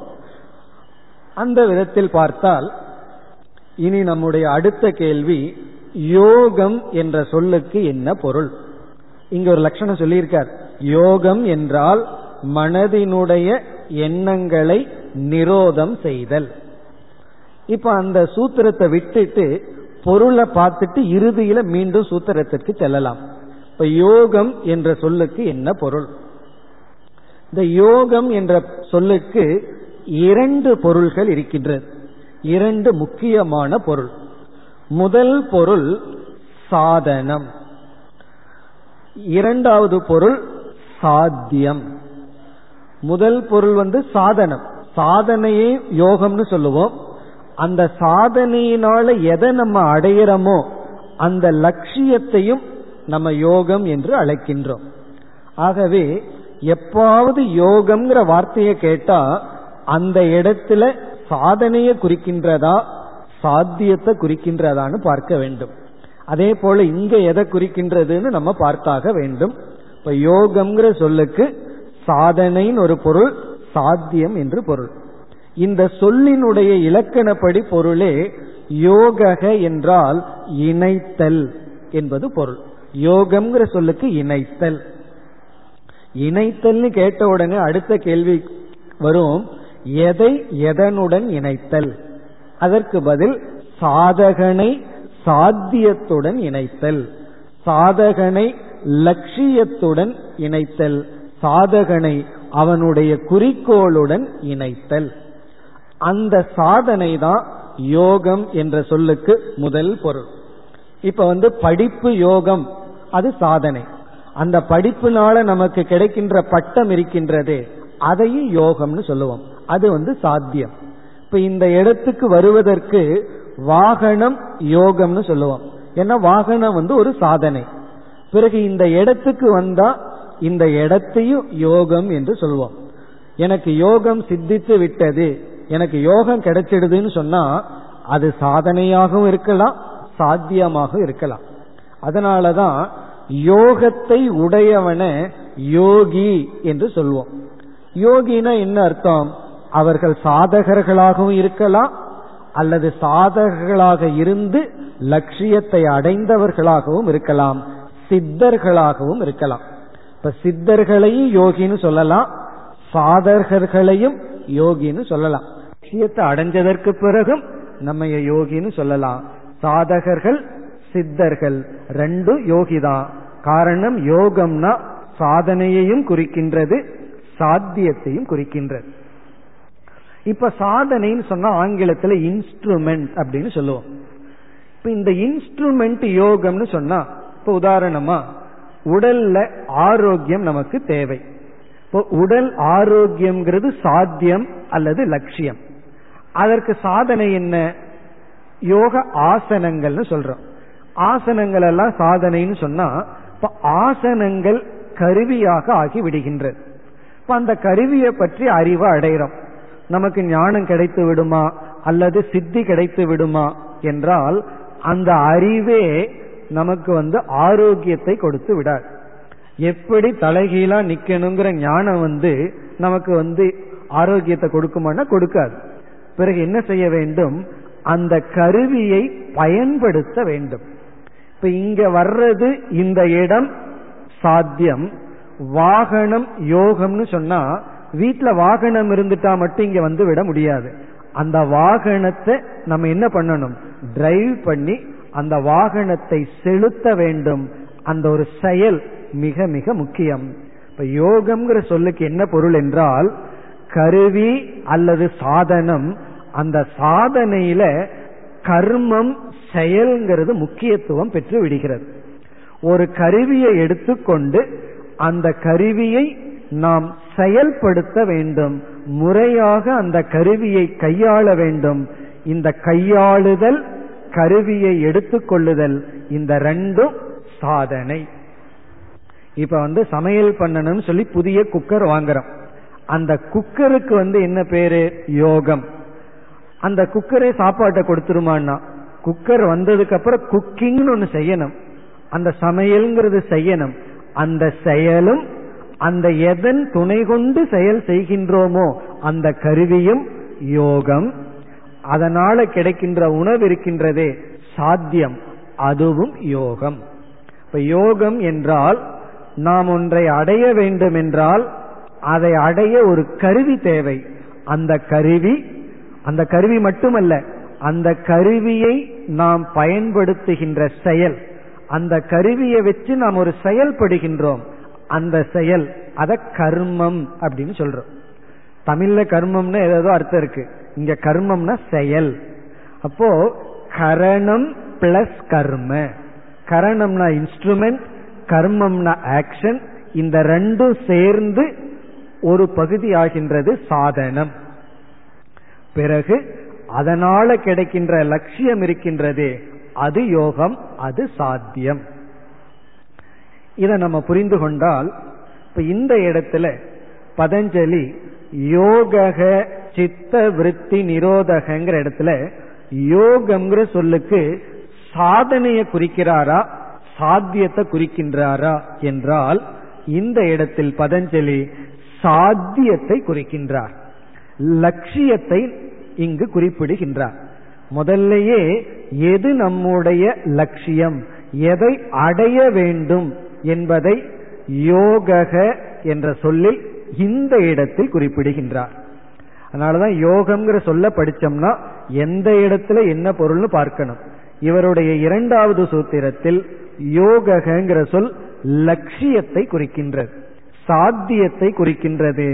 அந்த விதத்தில் பார்த்தால் இனி நம்முடைய அடுத்த கேள்வி, யோகம் என்ற சொல்லுக்கு என்ன பொருள்? இங்க ஒரு லட்சணம் சொல்லியிருக்கார். யோகம் என்றால் மனதினுடைய எண்ணங்களை நிரோதம் செய்தல். இப்ப அந்த சூத்திரத்தை விட்டுட்டு பொருளை பார்த்துட்டு இறுதியில மீண்டும் சூத்திரத்திற்கு செல்லலாம். இப்ப யோகம் என்ற சொல்லுக்கு என்ன பொருள்? இந்த யோகம் என்ற சொல்லுக்கு இரண்டு பொருள்கள் இருக்கின்றது, இரண்டு முக்கியமான பொருள். முதல் பொருள் சாதனம், இரண்டாவது பொருள் சாத்தியம். முதல் பொருள் சாதனம், சாதனையே யோகம்னு சொல்லுவோம். அந்த சாதனையினால எதை நம்ம அடையிறோமோ அந்த லட்சியத்தையும் நம்ம யோகம் என்று அழைக்கின்றோம். ஆகவே எப்பாவது யோகம்ங்கிற வார்த்தையை கேட்டா அந்த இடத்துல சாதனையை குறிக்கின்றதா சாத்தியத்தை குறிக்கின்றதான்னு பார்க்க வேண்டும். அதே போல இங்க எதை குறிக்கின்றதுன்னு நம்ம பார்த்தாக வேண்டும். இப்ப யோகம்ங்கிற சொல்லுக்கு சாதனைன்னு ஒரு பொருள், சாத்தியம் என்று பொருள். இந்த சொல்லினுடைய இலக்கணப்படி பொருளே யோக என்றால் இணைத்தல் என்பது பொருள். யோகம்ங்கிற சொல்லுக்கு இணைத்தல். இணைத்தல்னு கேட்ட உடனே அடுத்த கேள்வி வரும், எதை எதனுடன் இணைத்தல்? அதற்கு பதில் சாதகனை சாத்தியத்துடன் இணைத்தல், சாதகனை லட்சியத்துடன் இணைத்தல், சாதகனை அவனுடைய குறிக்கோளுடன் இணைத்தல். அந்த சாதனை தான் யோகம் என்ற சொல்லுக்கு முதல் பொருள். இப்ப படிப்பு யோகம் அது சாதனை. அந்த படிப்புனால நமக்கு கிடைக்கின்ற பட்டம் இருக்கின்றது, அதையும் யோகம்னு சொல்லுவோம். அது சாத்தியம். இப்ப இந்த இடத்துக்கு வருவதற்கு வாகனம் யோகம்னு சொல்லுவோம். ஏன்னா வாகனம் ஒரு சாதனை. பிறகு இந்த இடத்துக்கு வந்தா இந்த இடத்தையும் யோகம் என்று சொல்லுவோம். எனக்கு யோகம் சித்தித்து விட்டது, எனக்கு யோகம் கிடைச்சிடுதுன்னு சொன்னா அது சாதனையாகவும் இருக்கலாம், சாத்தியமாகவும் இருக்கலாம். அதனாலதான் யோகத்தை உடையவனை யோகி என்று சொல்வோம். யோகினா என்ன அர்த்தம்? அவர்கள் சாதகர்களாகவும் இருக்கலாம், அல்லது சாதகர்களாக இருந்து லட்சியத்தை அடைந்தவர்களாகவும் இருக்கலாம், சித்தர்களாகவும் இருக்கலாம். இப்ப சித்தர்களையும் யோகின்னு சொல்லலாம், சாதகர்களையும் யோகின்னு சொல்லலாம். லட்சியத்தை அடைஞ்சதற்கு பிறகும் நம்ம யோகின்னு சொல்லலாம். சாதகர்கள் சித்தர்கள் ரெண்டும் யோகிதான். காரணம் யோகம்னா சாதனையையும் குறிக்கின்றது, சாத்தியத்தையும் குறிக்கின்றது. இப்ப சாதனைன்னு சொன்னா ஆங்கிலத்துல இன்ஸ்ட்ருமெண்ட் அப்படின்னு சொல்லுவோம். இப்ப இந்த இன்ஸ்ட்ருமெண்ட் யோகம்னு சொன்னா, இப்ப உதாரணமா உடல்ல ஆரோக்கியம் நமக்கு தேவை. இப்போ உடல் ஆரோக்கியம்ங்கிறது சாத்தியம் அல்லது லட்சியம். அதற்கு சாதனை என்ன? யோக ஆசனங்கள்னு சொல்றோம். ஆசனங்கள் எல்லாம் சாதனைன்னு சொன்னா, இப்ப ஆசனங்கள் கருவியாக ஆகி விடுகின்றது. இப்ப அந்த கருவியை பற்றி அறிவை அடைகிறோம். நமக்கு ஞானம் கிடைத்து விடுமா அல்லது சித்தி கிடைத்து விடுமா என்றால், அந்த அறிவே நமக்கு ஆரோக்கியத்தை கொடுத்து விடாது. எப்படி தலைகீழா நிக்கணுங்கிற ஞானம் நமக்கு ஆரோக்கியத்தை கொடுக்குமானா கொடுக்காது. பிறகு என்ன செய்ய வேண்டும்? அந்த கருவியை பயன்படுத்த வேண்டும். இப்ப இங்க வர்றது இந்த இடம் சாத்தியம், வாகனம் யோகம்னு சொன்னா வீட்டுல வாகனம் இருந்துட்டா மட்டும் இங்க விட முடியாது. அந்த வாகனத்தை நம்ம என்ன பண்ணணும்? டிரைவ் பண்ணி அந்த வாகனத்தை செலுத்த வேண்டும். அந்த ஒரு செயல் மிக மிக முக்கியம். இப்ப யோகம்ங்கிற சொல்லுக்கு என்ன பொருள் என்றால், கருவி அல்லது சாதனம். அந்த சாதனையில கர்மம் செயல்ங்கிறது முக்கியத்துவம் பெற்று விடுகிறது. ஒரு கருவியை எடுத்துக்கொண்டு அந்த கருவியை நாம் செயல்படுத்த வேண்டும், முறையாக அந்த கருவியை கையாள வேண்டும். இந்த கையாளுதல், கருவியை எடுத்துக்கொள்ளுதல், இந்த ரெண்டும் சாதனை. இப்ப சமையல் பண்ணணும்னு சொல்லி புதிய குக்கர் வாங்குறோம். அந்த குக்கருக்கு என்ன பேரு? யோகம். அந்த குக்கரே சாப்பாட்டை கொடுத்துருமான்னா, குக்கர் வந்ததுக்கு அப்புறம் குக்கிங்னு ஒண்ணு செய்யணும், அந்த சமையல்ங்கிறது செய்யணும். அந்த செயலும், அந்த எதன் துணை கொண்டு செயல் செய்கின்றோமோ அந்த கருவியும் யோகம். அதனால கிடைக்கின்ற உணவு இருக்கின்றதே சாத்தியம், அதுவும் யோகம். இப்ப யோகம் என்றால் நாம் ஒன்றை அடைய வேண்டும் என்றால் அதை அடைய ஒரு கருவி தேவை. அந்த கருவி மட்டுமல்ல, அந்த கருவியை நாம் பயன்படுத்துகின்ற செயல், அந்த கருவியை வச்சு நாம் ஒரு செயல்படுகின்றோம், அந்த செயல், அத கர்மம் அப்படின்னு சொல்றோம். தமிழ்ல கர்மம்னு ஏதோ அர்த்தம் இருக்கு, இங்க கர்மம்னா செயல். அப்போ கரணம் பிளஸ் கர்ம. கரணம்னா இன்ஸ்ட்ருமெண்ட், கர்மம்னா ஆக்ஷன். இந்த ரெண்டும் சேர்ந்து ஒரு பகுதி ஆகின்றது சாதனம். பிறகு அதனால கிடைக்கின்ற லட்சியம் இருக்கின்றது, அது யோகம், அது சாத்தியம். இதை நம்ம புரிந்து கொண்டால், இப்ப இந்த இடத்துல பதஞ்சலி யோக சித்த விருத்தி நிரோதகங்கிற இடத்துல யோகம்ங்கிற சொல்லுக்கு சாதனையை குறிக்கிறாரா சாத்தியத்தை குறிக்கின்றாரா என்றால், இந்த இடத்தில் பதஞ்சலி சாத்தியத்தை குறிக்கின்றார், லட்சியத்தை இங்கு குறிப்பிடுகின்றார். முதல்லையே எது நம்முடைய லட்சியம், எதை அடைய வேண்டும் என்பதை யோகக என்ற சொல்லில் இந்த இடத்தில் குறிப்பிடுகின்றார். அதனாலதான் யோகம்ங்கிற சொல்ல படிச்சோம்னா எந்த இடத்துல என்ன பொருள்னு பார்க்கணும். இவருடைய இரண்டாவது சூத்திரத்தில் யோகங்கிற சொல் லட்சியத்தை குறிக்கின்றது, சாத்தியத்தை குறிக்கின்றது,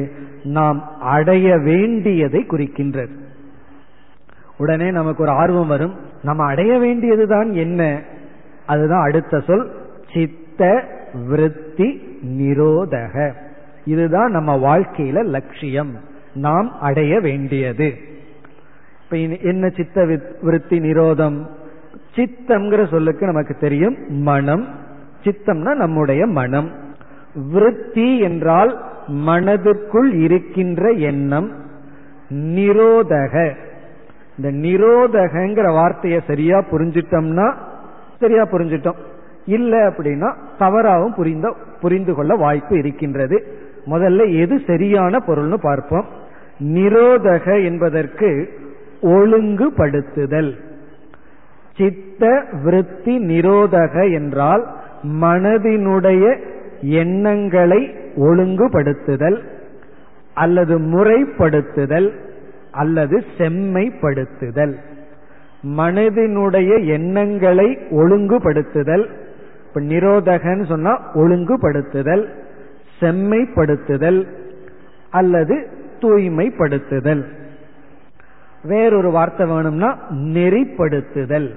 நாம் அடைய வேண்டியதை குறிக்கின்றது. உடனே நமக்கு ஒரு ஆர்வம் வரும், நம்ம அடைய வேண்டியதுதான் என்ன? அதுதான் அடுத்த சொல் சித்த விருத்தி நிரோதக. இதுதான் நம்ம வாழ்க்கையில லட்சியம், நாம் அடைய வேண்டியது. இப்ப என்ன சித்த விருத்தி நிரோதம்? சித்தம்ங்கிற சொல்லுக்கு நமக்கு தெரியும் மனம். சித்தம்னா நம்முடைய மனம். விருத்தி என்றால் மனதுக்குள் இருக்கின்ற எண்ணம். நிரோதக, இந்த நிரோதகங்கிற வார்த்தையை சரியா புரிஞ்சிட்டோம்னா சரியா புரிஞ்சிட்டோம், இல்லை அப்படின்னா தவறாகவும் புரிந்து கொள்ள வாய்ப்பு இருக்கின்றது. முதல்ல எது சரியான பொருள்னு பார்ப்போம். நிரோதக என்பதற்கு ஒழுங்குபடுத்துதல். சித்த விருத்தி நிரோதக என்றால் மனதினுடைய எண்ணங்களை ஒழுங்குபடுத்துதல் அல்லது முறைப்படுத்துதல் அல்லது செம்மைப்படுத்துதல். மனதினுடைய எண்ணங்களை ஒழுங்குபடுத்துதல். இப்ப நிரோதகன்னு சொன்னா ஒழுங்குபடுத்துதல், செம்மைப்படுத்துதல் அல்லது தூய்மைப்படுத்துதல். வேறொரு வார்த்தை வேணும்னா நெறிப்படுத்துதல்.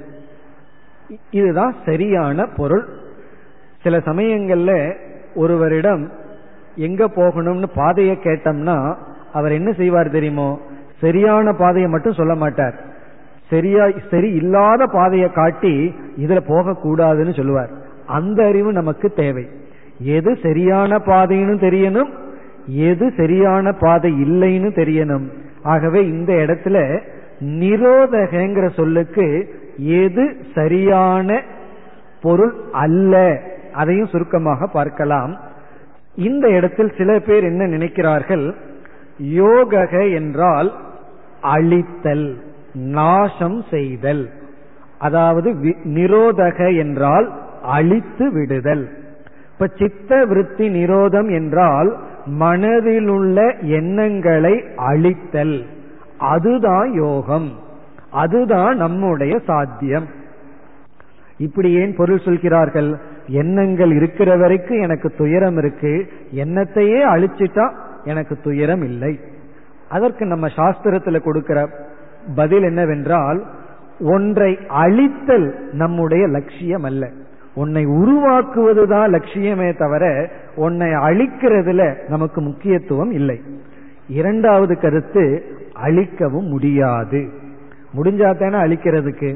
இதுதான் சரியான பொருள். சில சமயங்கள்ல ஒருவரிடம் எங்க போகணும்னு பாதையை கேட்டோம்னா அவர் என்ன செய்வார் தெரியுமோ? சரியான பாதையை மட்டும் சொல்ல மாட்டார், சரி இல்லாத பாதையை காட்டி இதுல போக கூடாதுன்னு சொல்லுவார். அந்த அறிவு நமக்கு தேவை. எது சரியான பாதைன்னு தெரியணும், எது சரியான பாதை இல்லைன்னு தெரியணும். ஆகவே இந்த இடத்துல நிரோதகங்கிற சொல்லுக்கு எது சரியான பொருள் அல்ல, அதையும் சுருக்கமாக பார்க்கலாம். இந்த இடத்தில் சில பேர் என்ன நினைக்கிறார்கள், யோகக என்றால் அழித்தல், நாசம் செய்தல். அதாவது நிரோதக என்றால் அழித்து விடுதல். இப்ப சித்த விருத்தி நிரோதம் என்றால் மனதிலுள்ள எண்ணங்களை அழித்தல். அதுதான் யோகம், அதுதான் நம்முடைய சாத்தியம். இப்படி ஏன் பொருள் சொல்கிறார்கள்? எண்ணங்கள் இருக்கிற வரைக்கும் எனக்கு துயரம் இருக்கு, எண்ணத்தையே அழிச்சிட்டா எனக்கு துயரம் இல்லை. அதற்கு நம்ம சாஸ்திரத்துல கொடுக்கிற பதில் என்னவென்றால், ஒன்றை அழித்தல் நம்முடைய லட்சியம் அல்ல, உன்னை உருவாக்குவதுதான் லட்சியமே தவிர உன்னை அழிக்கிறதுல நமக்கு முக்கியத்துவம் இல்லை. இரண்டாவது கருத்து, அழிக்கவும் முடியாது, முடிஞ்சாத்தான அழிக்கிறதுக்கு.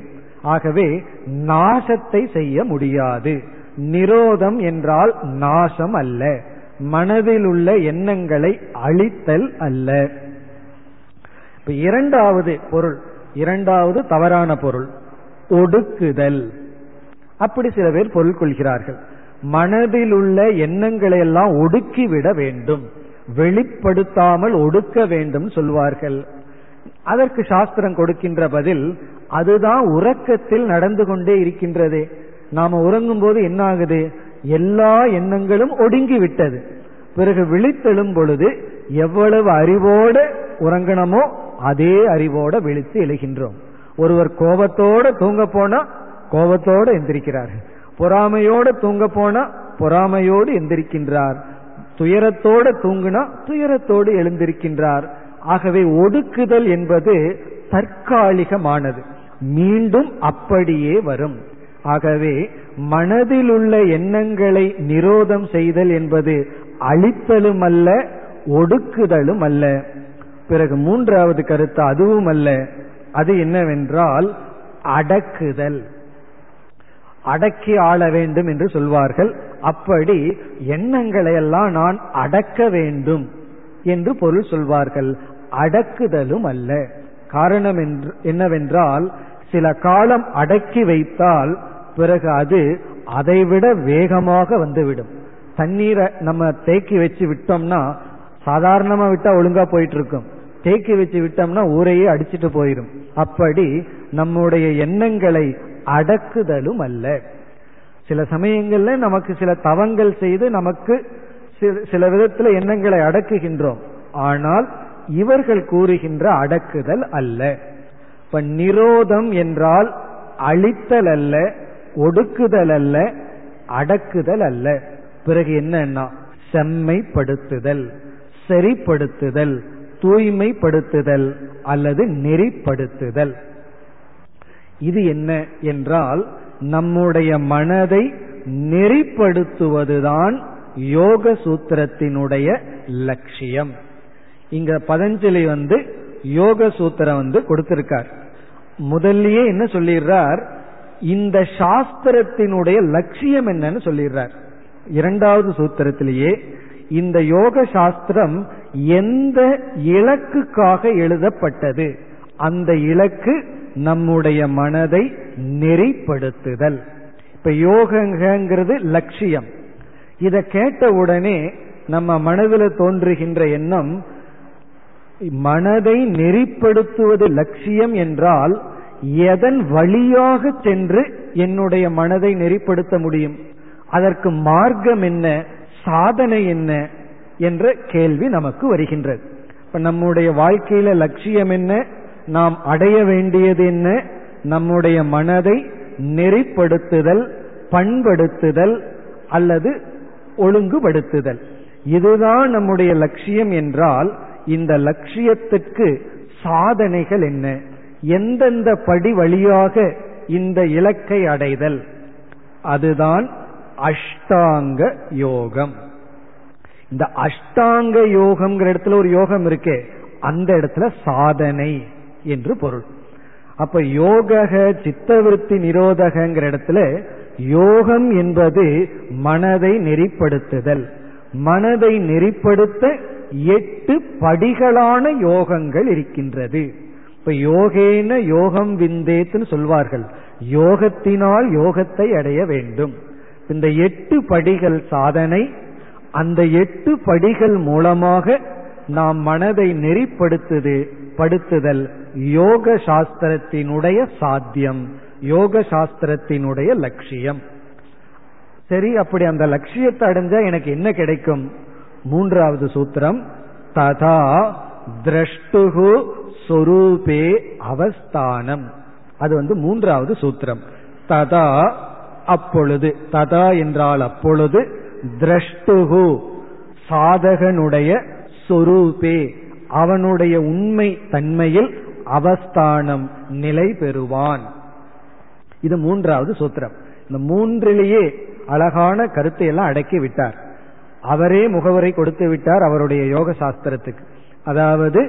ஆகவே நாசத்தை செய்ய முடியாது. நிரோதம் என்றால் நாசம் அல்ல, மனதில் உள்ள எண்ணங்களை அழித்தல் அல்ல. இப்ப இரண்டாவது பொருள், இரண்டாவது தவறான பொருள் ஒடுக்குதல். அப்படி சில பேர் பொருள் கொள்கிறார்கள், மனதில் உள்ள எண்ணங்களை எல்லாம் ஒடுக்கிவிட வேண்டும், வெளிப்படுத்தாமல் ஒடுக்க வேண்டும் சொல்வார்கள். அதற்கு சாஸ்திரம் கொடுக்கின்ற பதில், அதுதான் உறக்கத்தில் நடந்து கொண்டே இருக்கின்றதே. நாம உறங்கும் போது என்ன ஆகுது? எல்லா எண்ணங்களும் ஒடுங்கி விட்டது. பிறகு விழித்தெழும் பொழுது எவ்வளவு அறிவோடு உறங்கணுமோ அதே அறிவோட விழித்து எழுகின்றோம். ஒருவர் கோபத்தோட தூங்க போனா கோபத்தோடு எந்திரிக்கிறார், பொறாமையோடு தூங்க போனா பொறாமையோடு எந்திரிக்கின்றார், துயரத்தோடு தூங்கினா துயரத்தோடு எழுந்திருக்கின்றார். ஆகவே ஒடுக்குதல் என்பது தற்காலிகமானது, மீண்டும் அப்படியே வரும். ஆகவே மனதில் உள்ள எண்ணங்களை நிரோதம் செய்தல் என்பது அழித்தலும் அல்ல, ஒடுக்குதலும் அல்ல. பிறகு மூன்றாவது கருத்து அதுவும் அல்ல. அது என்னவென்றால் அடக்குதல், அடக்கி ஆள வேண்டும் என்று சொல்வார்கள். அப்படி எண்ணங்களை எல்லாம் நான் அடக்க வேண்டும் என்று பொருள் சொல்வார்கள். அடக்குதலும் அல்ல. காரணம் என்னவென்றால், சில காலம் அடக்கி வைத்தால் பிறகு அது அதைவிட வேகமாக வந்துவிடும். தண்ணீரை நம்ம தேக்கி வச்சு விட்டோம்னா, சாதாரணமா விட்டா ஒழுங்கா போயிட்டு இருக்கும், தேக்கி வச்சு விட்டோம்னா ஊரையே அடிச்சுட்டு போயிடும். அப்படி நம்முடைய எண்ணங்களை அடக்குதலும் அல்ல. சில சமயங்கள்ல நமக்கு சில தவங்கள் செய்து நமக்கு சில விதத்துல எண்ணங்களை அடக்குகின்றோம். ஆனால் இவர்கள் கூறுகின்ற அடக்குதல் அல்ல. இப்ப நிரோதம் என்றால் அழித்தல் அல்ல, ஒடுக்குதல் அல்ல, அடக்குதல் அல்ல. பிறகு என்னன்னா செம்மைப்படுத்துதல், சரிப்படுத்துதல், தூய்மைப்படுத்துதல் அல்லது நெறிப்படுத்துதல். இது என்ன என்றால் நம்முடைய மனதை நெறிப்படுத்துவதுதான் யோக சூத்திரத்தினுடைய லட்சியம். இங்க பதஞ்சலி யோக சூத்திரம் கொடுத்திருக்கார். முதல்லயே என்ன சொல்லிடுறார், இந்த சாஸ்திரத்தினுடைய லட்சியம் என்னன்னு சொல்லிடுறார். இரண்டாவது சூத்திரத்திலேயே இந்த யோக சாஸ்திரம் எந்த இலக்குக்காக எழுதப்பட்டது, அந்த இலக்கு நம்முடைய மனதை நெறிப்படுத்துதல். இப்ப யோகங்கிறது லட்சியம். இத கேட்ட உடனே நம்ம மனதில் தோன்றுகின்ற எண்ணம், மனதை நெறிப்படுத்துவது லட்சியம் என்றால் எதன் வழியாக சென்று என்னுடைய மனதை நெறிப்படுத்த முடியும், அதற்கு மார்க்கம் என்ன, சாதனை என்ன என்ற கேள்வி நமக்கு வருகின்றது. இப்ப நம்முடைய வாழ்க்கையில லட்சியம் என்ன, நாம் அடைய வேண்டியது என்ன, நம்முடைய மனதை நெறிப்படுத்துதல், பண்படுத்துதல் அல்லது ஒழுங்குபடுத்துதல், இதுதான் நம்முடைய லட்சியம் என்றால் இந்த லட்சியத்துக்கு சாதனைகள் என்ன, எந்தெந்த படி வழியாக இந்த இலக்கை அடைதல், அதுதான் அஷ்டாங்க யோகம். இந்த அஷ்டாங்க யோகம்ங்கிற இடத்துல ஒரு யோகம் இருக்கே, அந்த இடத்துல சாதனை என்று பொருள். அப்ப யோக சித்தவிருத்தி நிரோதகங்கிற இடத்துல யோகம் என்பது மனதை நெறிப்படுத்துதல். மனதை நெறிப்படுத்த 8 படிகளான யோகங்கள் இருக்கின்றது. இப்ப யோகேன யோகம் விந்தேத்துன்னு சொல்வார்கள், யோகத்தினால் யோகத்தை அடைய வேண்டும். இந்த 8 படிகள் சாதனை. அந்த 8 படிகள் மூலமாக நாம் மனதை நெறிப்படுத்துதல் யோக சாஸ்திரத்தினுடைய சாத்தியம், யோக சாஸ்திரத்தினுடைய லட்சியம். சரி, அப்படி அந்த லட்சியத்தை அடைஞ்சா எனக்கு என்ன கிடைக்கும்? மூன்றாவது சூத்திரம் ததா திரஷ்டுஹு சொரூபே அவஸ்தானம். அது மூன்றாவது சூத்திரம். ததா அப்பொழுது, ததா என்றால் அப்பொழுது, திரஷ்டுஹு சாதகனுடைய, சொரூபே அவனுடைய உண்மை தன்மையில் அவஸ்தானம் நிலை பெறுவான். இது மூன்றாவது சூத்திரம். இந்த மூன்றிலேயே அழகான கருத்தை எல்லாம் அடக்கி விட்டார். அவரே முகவரை கொடுத்து விட்டார் அவருடைய யோக சாஸ்திரத்துக்கு. அதாவது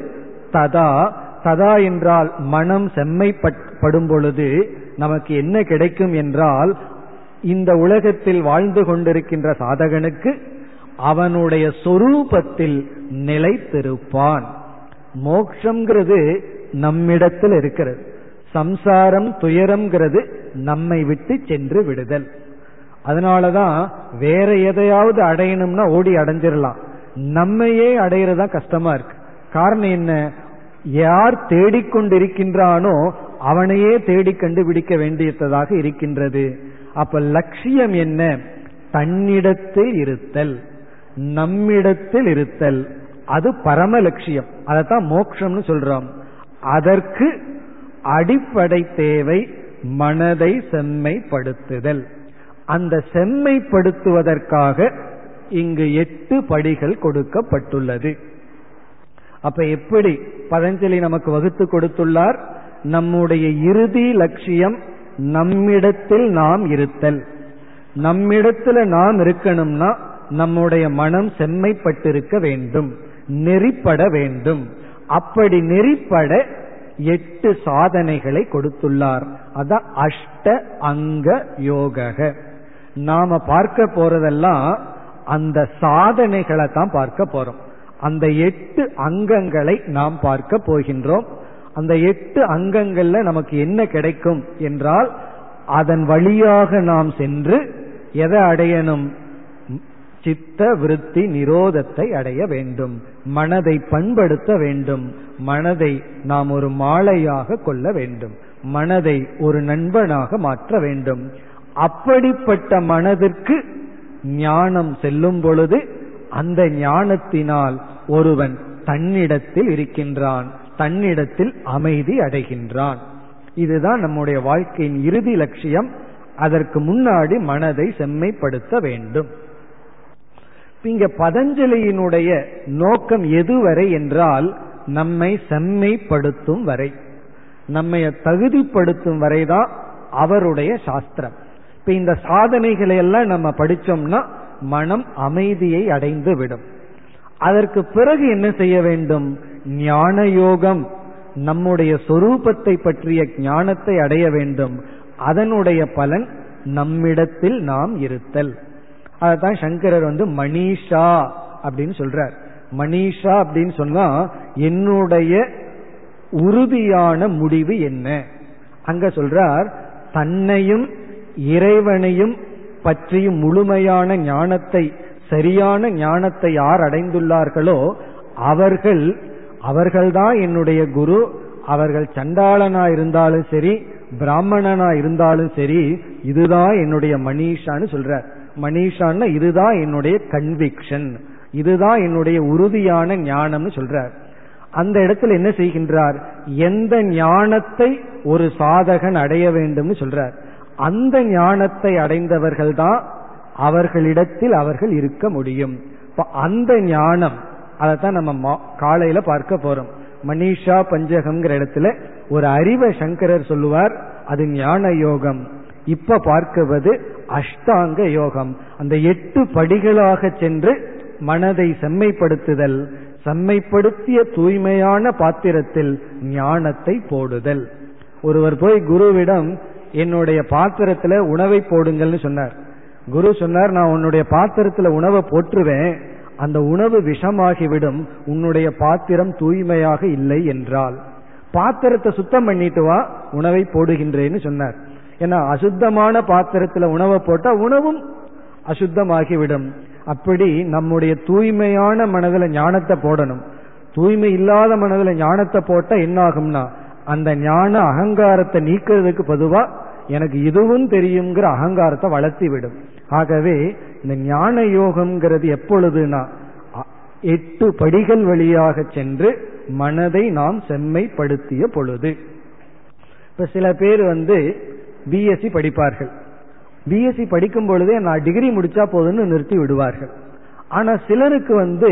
ததா, ததா என்றால் மனம் செம்மைப்படும் பொழுது நமக்கு என்ன கிடைக்கும் என்றால், இந்த உலகத்தில் வாழ்ந்து கொண்டிருக்கின்ற சாதகனுக்கு அவனுடைய சொரூபத்தில் நிலைத்திருப்பான். மோட்சம்ங்கிறது நம்மிடத்தில் இருக்கிறது, சம்சாரம் துயரம்ங்கிறது நம்மை விட்டு சென்று விடுதல். அதனாலதான் வேற எதையாவது அடையணும்னா ஓடி அடைஞ்சிடலாம், நம்மையே அடையிறதா கஷ்டமா இருக்கு. காரணம் என்ன, யார் தேடிக்கொண்டிருக்கின்றானோ அவனையே தேடி கண்டுபிடிக்க வேண்டியதாக இருக்கின்றது. அப்ப லட்சியம் என்ன, தன்னிடத்தில் இருத்தல், நம்மிடத்தில் இருத்தல், அது பரம லட்சியம். அதத்தான் மோட்சம்னு சொல்றோம். அதற்கு அடிப்படை தேவை மனதை செம்மைப்படுத்துதல். அந்த செம்மைப்படுத்துவதற்காக இங்கு 8 படிகள் கொடுக்கப்பட்டுள்ளது. அப்ப எப்படி பதஞ்சலி நமக்கு வகுத்து கொடுத்துள்ளார், நம்முடைய இறுதி லட்சியம் நம்மிடத்தில் நாம் இருத்தல். நம்மிடத்துல நாம் இருக்கணும்னா நம்முடைய மனம் செம்மைப்பட்டிருக்க வேண்டும், நெறிப்பட வேண்டும். அப்படி நெறிப்பட 8 சாதனைகளை கொடுத்துள்ளார். அதான் அஷ்ட அங்க யோக. நாம பார்க்க போறதெல்லாம் அந்த சாதனைகளை தான் பார்க்க போறோம். அந்த 8 அங்கங்களை நாம் பார்க்க போகின்றோம். அந்த 8 அங்கங்கள்ல நமக்கு என்ன கிடைக்கும் என்றால், அதன் வழியாக நாம் சென்று எதை அடையணும், சித்த விருத்தி நிரோதத்தை அடைய வேண்டும், மனதை பண்படுத்த வேண்டும், மனதை நாம் ஒரு மாலையாக கொள்ள வேண்டும், மனதை ஒரு நண்பனாக மாற்ற வேண்டும். அப்படிப்பட்ட மனதிற்கு ஞானம் செல்லும் பொழுது அந்த ஞானத்தினால் ஒருவன் தன்னிடத்தில் இருக்கின்றான், தன்னிடத்தில் அமைதி அடைகின்றான். இதுதான் நம்முடைய வாழ்க்கையின் இறுதி லட்சியம். அதற்கு முன்னாடி மனதை செம்மைப்படுத்த வேண்டும். இங்க பதஞ்சலியினுடைய நோக்கம் எதுவரை என்றால் நம்மை செம்மைப்படுத்தும் வரை, நம்மை தகுதிப்படுத்தும் வரைதான் அவருடைய சாஸ்திரம். இப்ப இந்த சாதனைகளை எல்லாம் நம்ம படிச்சோம்னா மனம் அமைதியை அடைந்து விடும். அதற்கு பிறகு என்ன செய்ய வேண்டும்? ஞான யோகம், நம்முடைய சொரூபத்தை பற்றிய ஞானத்தை அடைய வேண்டும். அதனுடைய பலன் நம்மிடத்தில் நாம் இருத்தல். அதான் சங்கரர் மனிஷா அப்படின்னு சொல்றார். மனிஷா அப்படின்னு சொன்னா என்னுடைய உறுதியான முடிவு என்ன? அங்க சொல்றார், தன்னையும் இறைவனையும் பற்றியும் முழுமையான ஞானத்தை, சரியான ஞானத்தை யார் அடைந்துள்ளார்களோ அவர்கள்தான் என்னுடைய குரு. அவர்கள் சண்டாளனா இருந்தாலும் சரி, பிராமணனா இருந்தாலும் சரி, இதுதான் என்னுடைய மனிஷான்னு சொல்றார். மனிஷான்னா இதுதான் என்னுடைய கன்விக்ஷன், இதுதான் என்னுடைய உறுதியான ஞானம்னு சொல்றார். அந்த இடத்துல என்ன செய்கின்றார்? எந்த ஞானத்தை ஒரு சாதகன் அடைய வேண்டும்னு சொல்றார். அந்த ஞானத்தை அடைந்தவர்கள் தான் அவர்களிடத்தில் அவர்கள் இருக்க முடியும். அந்த ஞானம் அதைத்தான் நம்ம காலையில பார்க்க போறோம். மனிஷா பஞ்சகம்ங்கிற இடத்துல ஒரு அறிவை சங்கரர் சொல்லுவார், அது ஞான யோகம். இப்ப பார்க்குவது அஷ்டாங்க யோகம். அந்த 8 படிகளாக சென்று மனதை செம்மைப்படுத்துதல், செம்மைப்படுத்திய தூய்மையான பாத்திரத்தில் ஞானத்தை போடுதல். ஒருவர் போய் குருவிடம் என்னுடைய பாத்திரத்துல உணவை போடுங்கள்னு சொன்னார். குரு சொன்னார், நான் உன்னுடைய பாத்திரத்துல உணவை போற்றுவேன், அந்த உணவு விஷமாகிவிடும், உன்னுடைய பாத்திரம் தூய்மையாக இல்லை என்றால். பாத்திரத்தை சுத்தம் பண்ணிட்டு வா, உணவை போடுகின்றேன்னு சொன்னார். ஏன்னா அசுத்தமான பாத்திரத்துல உணவை போட்டா உணவும் அசுத்தமாகிவிடும். அப்படி நம்முடைய தூய்மையான மனதில ஞானத்தை போடணும். தூய்மை இல்லாத மனதில ஞானத்தை போட்டா என்ன ஆகும்னா, அந்த ஞான அகங்காரத்தை நீக்கிறதுக்கு பதுவா எனக்கு இதுவும் தெரியுங்கிற அகங்காரத்தை வளர்த்தி விடும். ஆகவே இந்த ஞான யோகம்ங்கிறது எப்பொழுதுனா 8 படிகள் வழியாக சென்று மனதை நாம் செம்மைப்படுத்திய பொழுது. இப்ப சில பேர் பிஎஸ்சி படிப்பார்கள். பிஎஸ்சி படிக்கும் பொழுதே நான் டிகிரி முடிச்சா போதுன்னு நிறுத்தி விடுவார்கள். ஆனா சிலருக்கு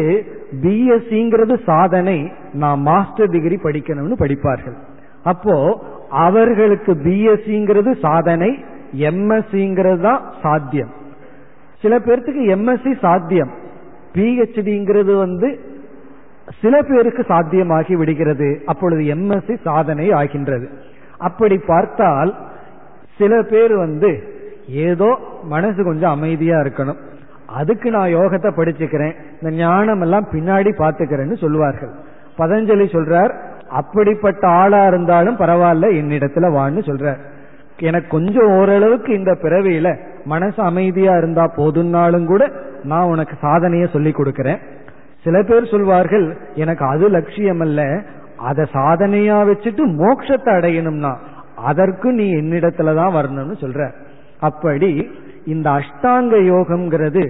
பிஎஸ்சிங்கிறது சாதனை, நான் மாஸ்டர் டிகிரி படிக்கணும்னு படிப்பார்கள். அப்போ அவர்களுக்கு பிஎஸ்சிங்கிறது சாதனை, எம்எஸ்சிங்கிறது தான் சாத்தியம். சில பேர்த்துக்கு எம்எஸ்சி சாத்தியம், பிஹெச்டிங்கிறது சில பேருக்கு சாத்தியமாகி விடுகிறது. அப்பொழுது எம்எஸ்சி சாதனை ஆகின்றது. அப்படி பார்த்தால் சில பேர் ஏதோ மனசு கொஞ்சம் அமைதியா இருக்கணும், அதுக்கு நான் யோகத்தை படிச்சுக்கிறேன், இந்த ஞானம் எல்லாம் பின்னாடி பாத்துக்கிறேன்னு சொல்லுவார்கள். பதஞ்சலி சொல்றார், அப்படிப்பட்ட ஆளா இருந்தாலும் பரவாயில்ல, என்னிடத்துல வான்னு சொல்றார். எனக்கு கொஞ்சம் ஓரளவுக்கு இந்த பிறவியில மனசு அமைதியா இருந்தா போதுன்னாலும் கூட நான் உனக்கு சாதனைய சொல்லி கொடுக்கிறேன். சில பேர் சொல்வார்கள், எனக்கு அது லட்சியம் அல்ல, அதை சாதனையா வச்சுட்டு மோட்சத்தை அடையணும்னா அதற்கு நீ என்னிடத்துலதான் வரணும்னு சொல்ற. அப்படி இந்த அஷ்டாங்க யோகம்ங்கிறது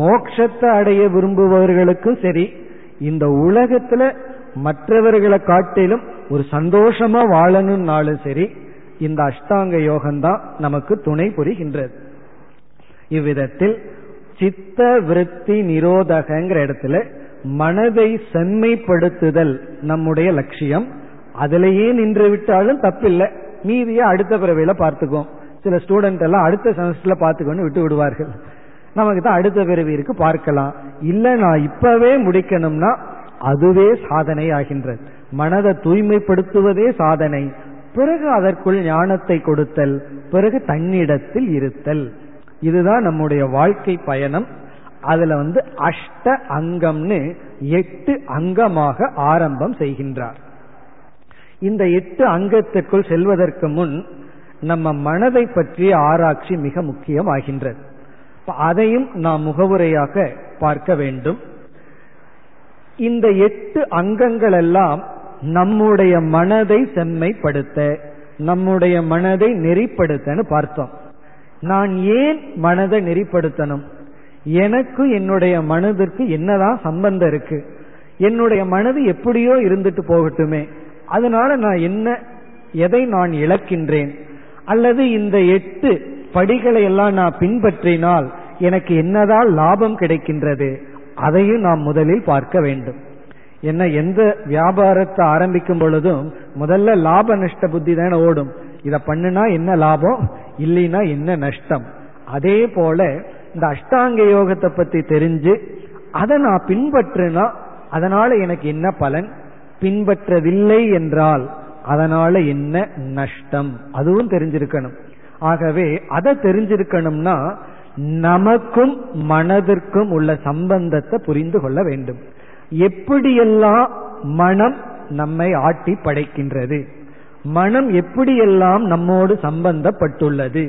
மோட்சத்தை அடைய விரும்புபவர்களுக்கும் சரி, இந்த உலகத்துல மற்றவர்களை காட்டிலும் ஒரு சந்தோஷமா வாழணும்னாலும் சரி, இந்த அஷ்டாங்க யோகம்தான் நமக்கு துணை புரிகின்றது. இவ்விதத்தில் சித்த விருத்தி நிரோதகங்கிற இடத்துல மனதை செம்மைப்படுத்துதல் நம்முடைய லட்சியம். அதிலேயே நின்று விட்டாலும் தப்பில்லை, மீதியா அடுத்த பிறவியில பார்த்துக்கோம். சில ஸ்டூடெண்ட் எல்லாம் அடுத்த செமஸ்டர்ல பார்த்துக்கோன்னு விட்டு விடுவார்கள். நமக்கு தான் அடுத்த பிறவி இருக்கு, பார்க்கலாம். இல்ல நான் இப்பவே முடிக்கணும்னா அதுவே சாதனை ஆகின்றது. மனதை தூய்மைப்படுத்துவதே சாதனை. பிறகு அதற்குள் ஞானத்தை கொடுத்தல், பிறகு தன்னிடத்தில் இருத்தல். இதுதான் நம்முடைய வாழ்க்கை பயணம். அதுல அஷ்ட அங்கம்னு 8 அங்கமாக ஆரம்பம் செய்கின்றார். இந்த 8 அங்கத்திற்குள் செல்வதற்கு முன் நம்ம மனதை பற்றிய ஆராய்ச்சி மிக முக்கியமாகின்றது. அதையும் நாம் முகவுரையாக பார்க்க வேண்டும். இந்த 8 அங்கங்கள் எல்லாம் நம்முடைய மனதை செம்மைப்படுத்த, நம்முடைய மனதை நெறிப்படுத்தன்னு பார்த்தோம். நான் ஏன் மனதை நெறிப்படுத்தணும்? எனக்கு என்னுடைய மனதிற்கு என்னதான் சம்பந்தம் இருக்கு? என்னுடைய மனது எப்படியோ இருந்துட்டு போகட்டுமே, அதனால நான் என்ன, எதை நான் இழக்கின்றேன்? அல்லது இந்த 8 படிகளை எல்லாம் நான் பின்பற்றினால் எனக்கு என்னதான் லாபம் கிடைக்கின்றது? அதையும் நாம் முதலில் பார்க்க வேண்டும். என்ன, எந்த வியாபாரத்தை ஆரம்பிக்கும் பொழுதும் முதல்ல லாப நஷ்ட புத்தி தானே ஓடும். இதை பண்ணுனா என்ன லாபம், இல்லைன்னா என்ன நஷ்டம்? அதே போல இந்த அஷ்டாங்க யோகத்தை பத்தி தெரிஞ்சு அதை நான் பின்பற்றினா அதனால எனக்கு என்ன பலன், பின்பற்றவில்லை என்றால் அதனால என்ன நஷ்டம், அதுவும் தெரிஞ்சிருக்கணும். ஆகவே அதை தெரிஞ்சிருக்கணும்னா நமக்கும் மனதிற்கும் உள்ள சம்பந்தத்தை புரிந்து கொள்ள வேண்டும். எப்படியெல்லாம் மனம் நம்மை ஆட்டி படைக்கின்றது, மனம் எப்படியெல்லாம் நம்மோடு சம்பந்தப்பட்டுள்ளது,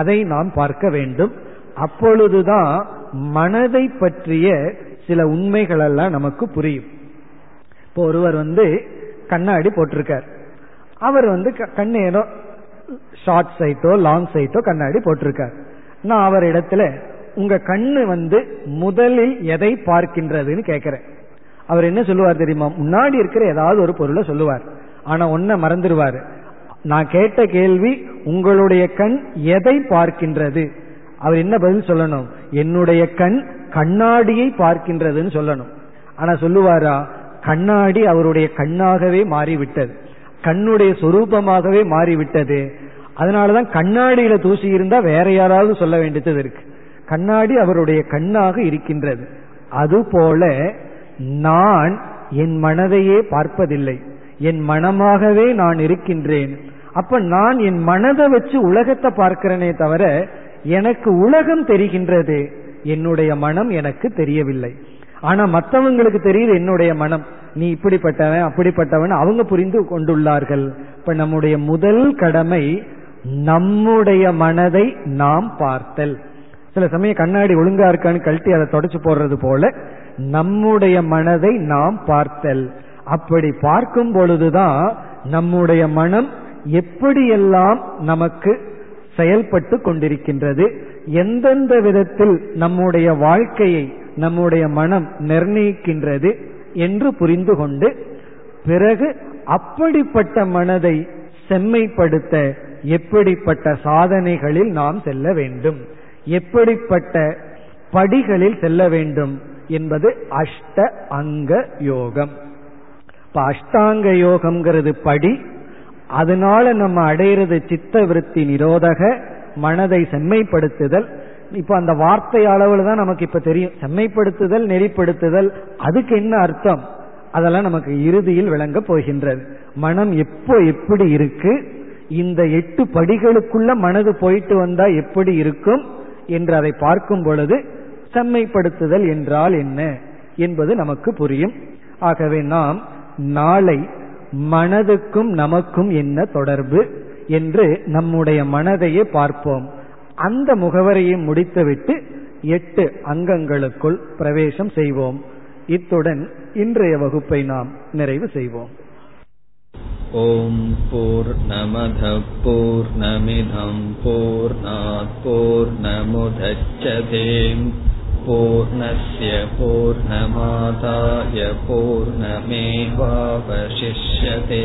அதை நாம் பார்க்க வேண்டும். அப்பொழுதுதான் மனதை பற்றிய சில உண்மைகளெல்லாம் நமக்கு புரியும். இப்போ ஒருவர் கண்ணாடி போட்டிருக்கார். அவர் கண்ணேனோ ஷார்ட் சைட்டோ லாங் சைட்டோ கண்ணாடி போட்டிருக்கார். நான் அவர் இடத்துல உங்க கண்ணு முதலில் எதை பார்க்கின்றதுன்னு கேட்கிறேன். அவர் என்ன சொல்லுவார் தெரியுமா? முன்னாடி இருக்கிற ஏதாவது ஒரு பொருளை சொல்லுவார். ஆனா ஒன்ன மறந்துடுவாரு, நான் கேட்ட கேள்வி உங்களுடைய கண் எதை பார்க்கின்றது? அவர் என்ன பதில் சொல்லணும்? என்னுடைய கண் கண்ணாடியை பார்க்கின்றதுன்னு சொல்லணும். ஆனா சொல்லுவாரா? கண்ணாடி அவருடைய கண்ணாகவே மாறிவிட்டது, கண்ணுடைய சொரூபமாகவே மாறிவிட்டது. அதனாலதான் கண்ணாடியில தூசி இருந்தா வேற யாராவது சொல்ல வேண்டியது இருக்கு. கண்ணாடி அவருடைய கண்ணாக இருக்கின்றது. அதுபோல நான் என் மனதையே பார்ப்பதில்லை, என் மனமாகவே நான் இருக்கின்றேன். அப்ப நான் என் மனதை வச்சு உலகத்தை பார்க்கிறேனே தவிர எனக்கு உலகம் தெரிகின்றது, என்னுடைய மனம் எனக்கு தெரியவில்லை. ஆனா மற்றவங்களுக்கு தெரியுது என்னுடைய மனம், நீ இப்படிப்பட்டவன் அப்படிப்பட்டவன் அவங்க புரிந்து கொண்டுள்ளார்கள். இப்ப நம்முடைய முதல் கடமை நம்முடைய மனதை நாம் பார்த்தல். சில சமயம் கண்ணாடி ஒழுங்கா இருக்கான்னு கழட்டி அதை தொடச்சு போடுறது போல நம்முடைய மனதை நாம் பார்த்தல். அப்படி பார்க்கும் பொழுதுதான் நம்முடைய மனம் எப்படியெல்லாம் நமக்கு செயல்பட்டு கொண்டிருக்கின்றது, எந்தெந்த விதத்தில் நம்முடைய வாழ்க்கையை நம்முடைய மனம் நிர்ணயிக்கின்றது என்று புரிந்து கொண்டு பிறகு அப்படிப்பட்ட மனதை செம்மைப்படுத்த எப்படிப்பட்ட சாதனைகளில் நாம் செல்ல வேண்டும், எப்படிப்பட்ட படிகளில் செல்ல வேண்டும் என்பது அஷ்ட அங்க யோகம். அஷ்டாங்க யோகம்ங்கிறது படி. அதனால நம்ம அடையிறது சித்த விருத்தி நிரோதக, மனதை செம்மைப்படுத்துதல். இப்ப அந்த வார்த்தை அளவுல தான் நமக்கு இப்ப தெரியும், செம்மைப்படுத்துதல் நெறிப்படுத்துதல், அதுக்கு என்ன அர்த்தம், அதெல்லாம் நமக்கு இறுதியில் விளங்க போகின்றது. மனம் எப்போ எப்படி இருக்கு, இந்த 8 படிகளுக்குள்ள மனது போயிட்டு வந்தா எப்படி இருக்கும் என்று அதை பார்க்கும் பொழுது செம்மைப்படுத்துதல் என்றால் என்ன என்பது நமக்கு புரியும். ஆகவே நாம் நாளை மனதுக்கும் நமக்கும் என்ன தொடர்பு என்று நம்முடைய மனதையே பார்ப்போம். அந்த முகவரையை முடித்துவிட்டு 8 அங்கங்களுக்குள் பிரவேசம் செய்வோம். இத்துடன் இன்றைய வகுப்பை நாம் நிறைவு செய்வோம். ஓம் பூர்ணமத பூர்ணமிதம் பூர்ணாத் பூர்ணமுதச்யதே பூர்ணஸ்ய பூர்ணமாதாய பூர்ணமேவாவசிஷ்யதே.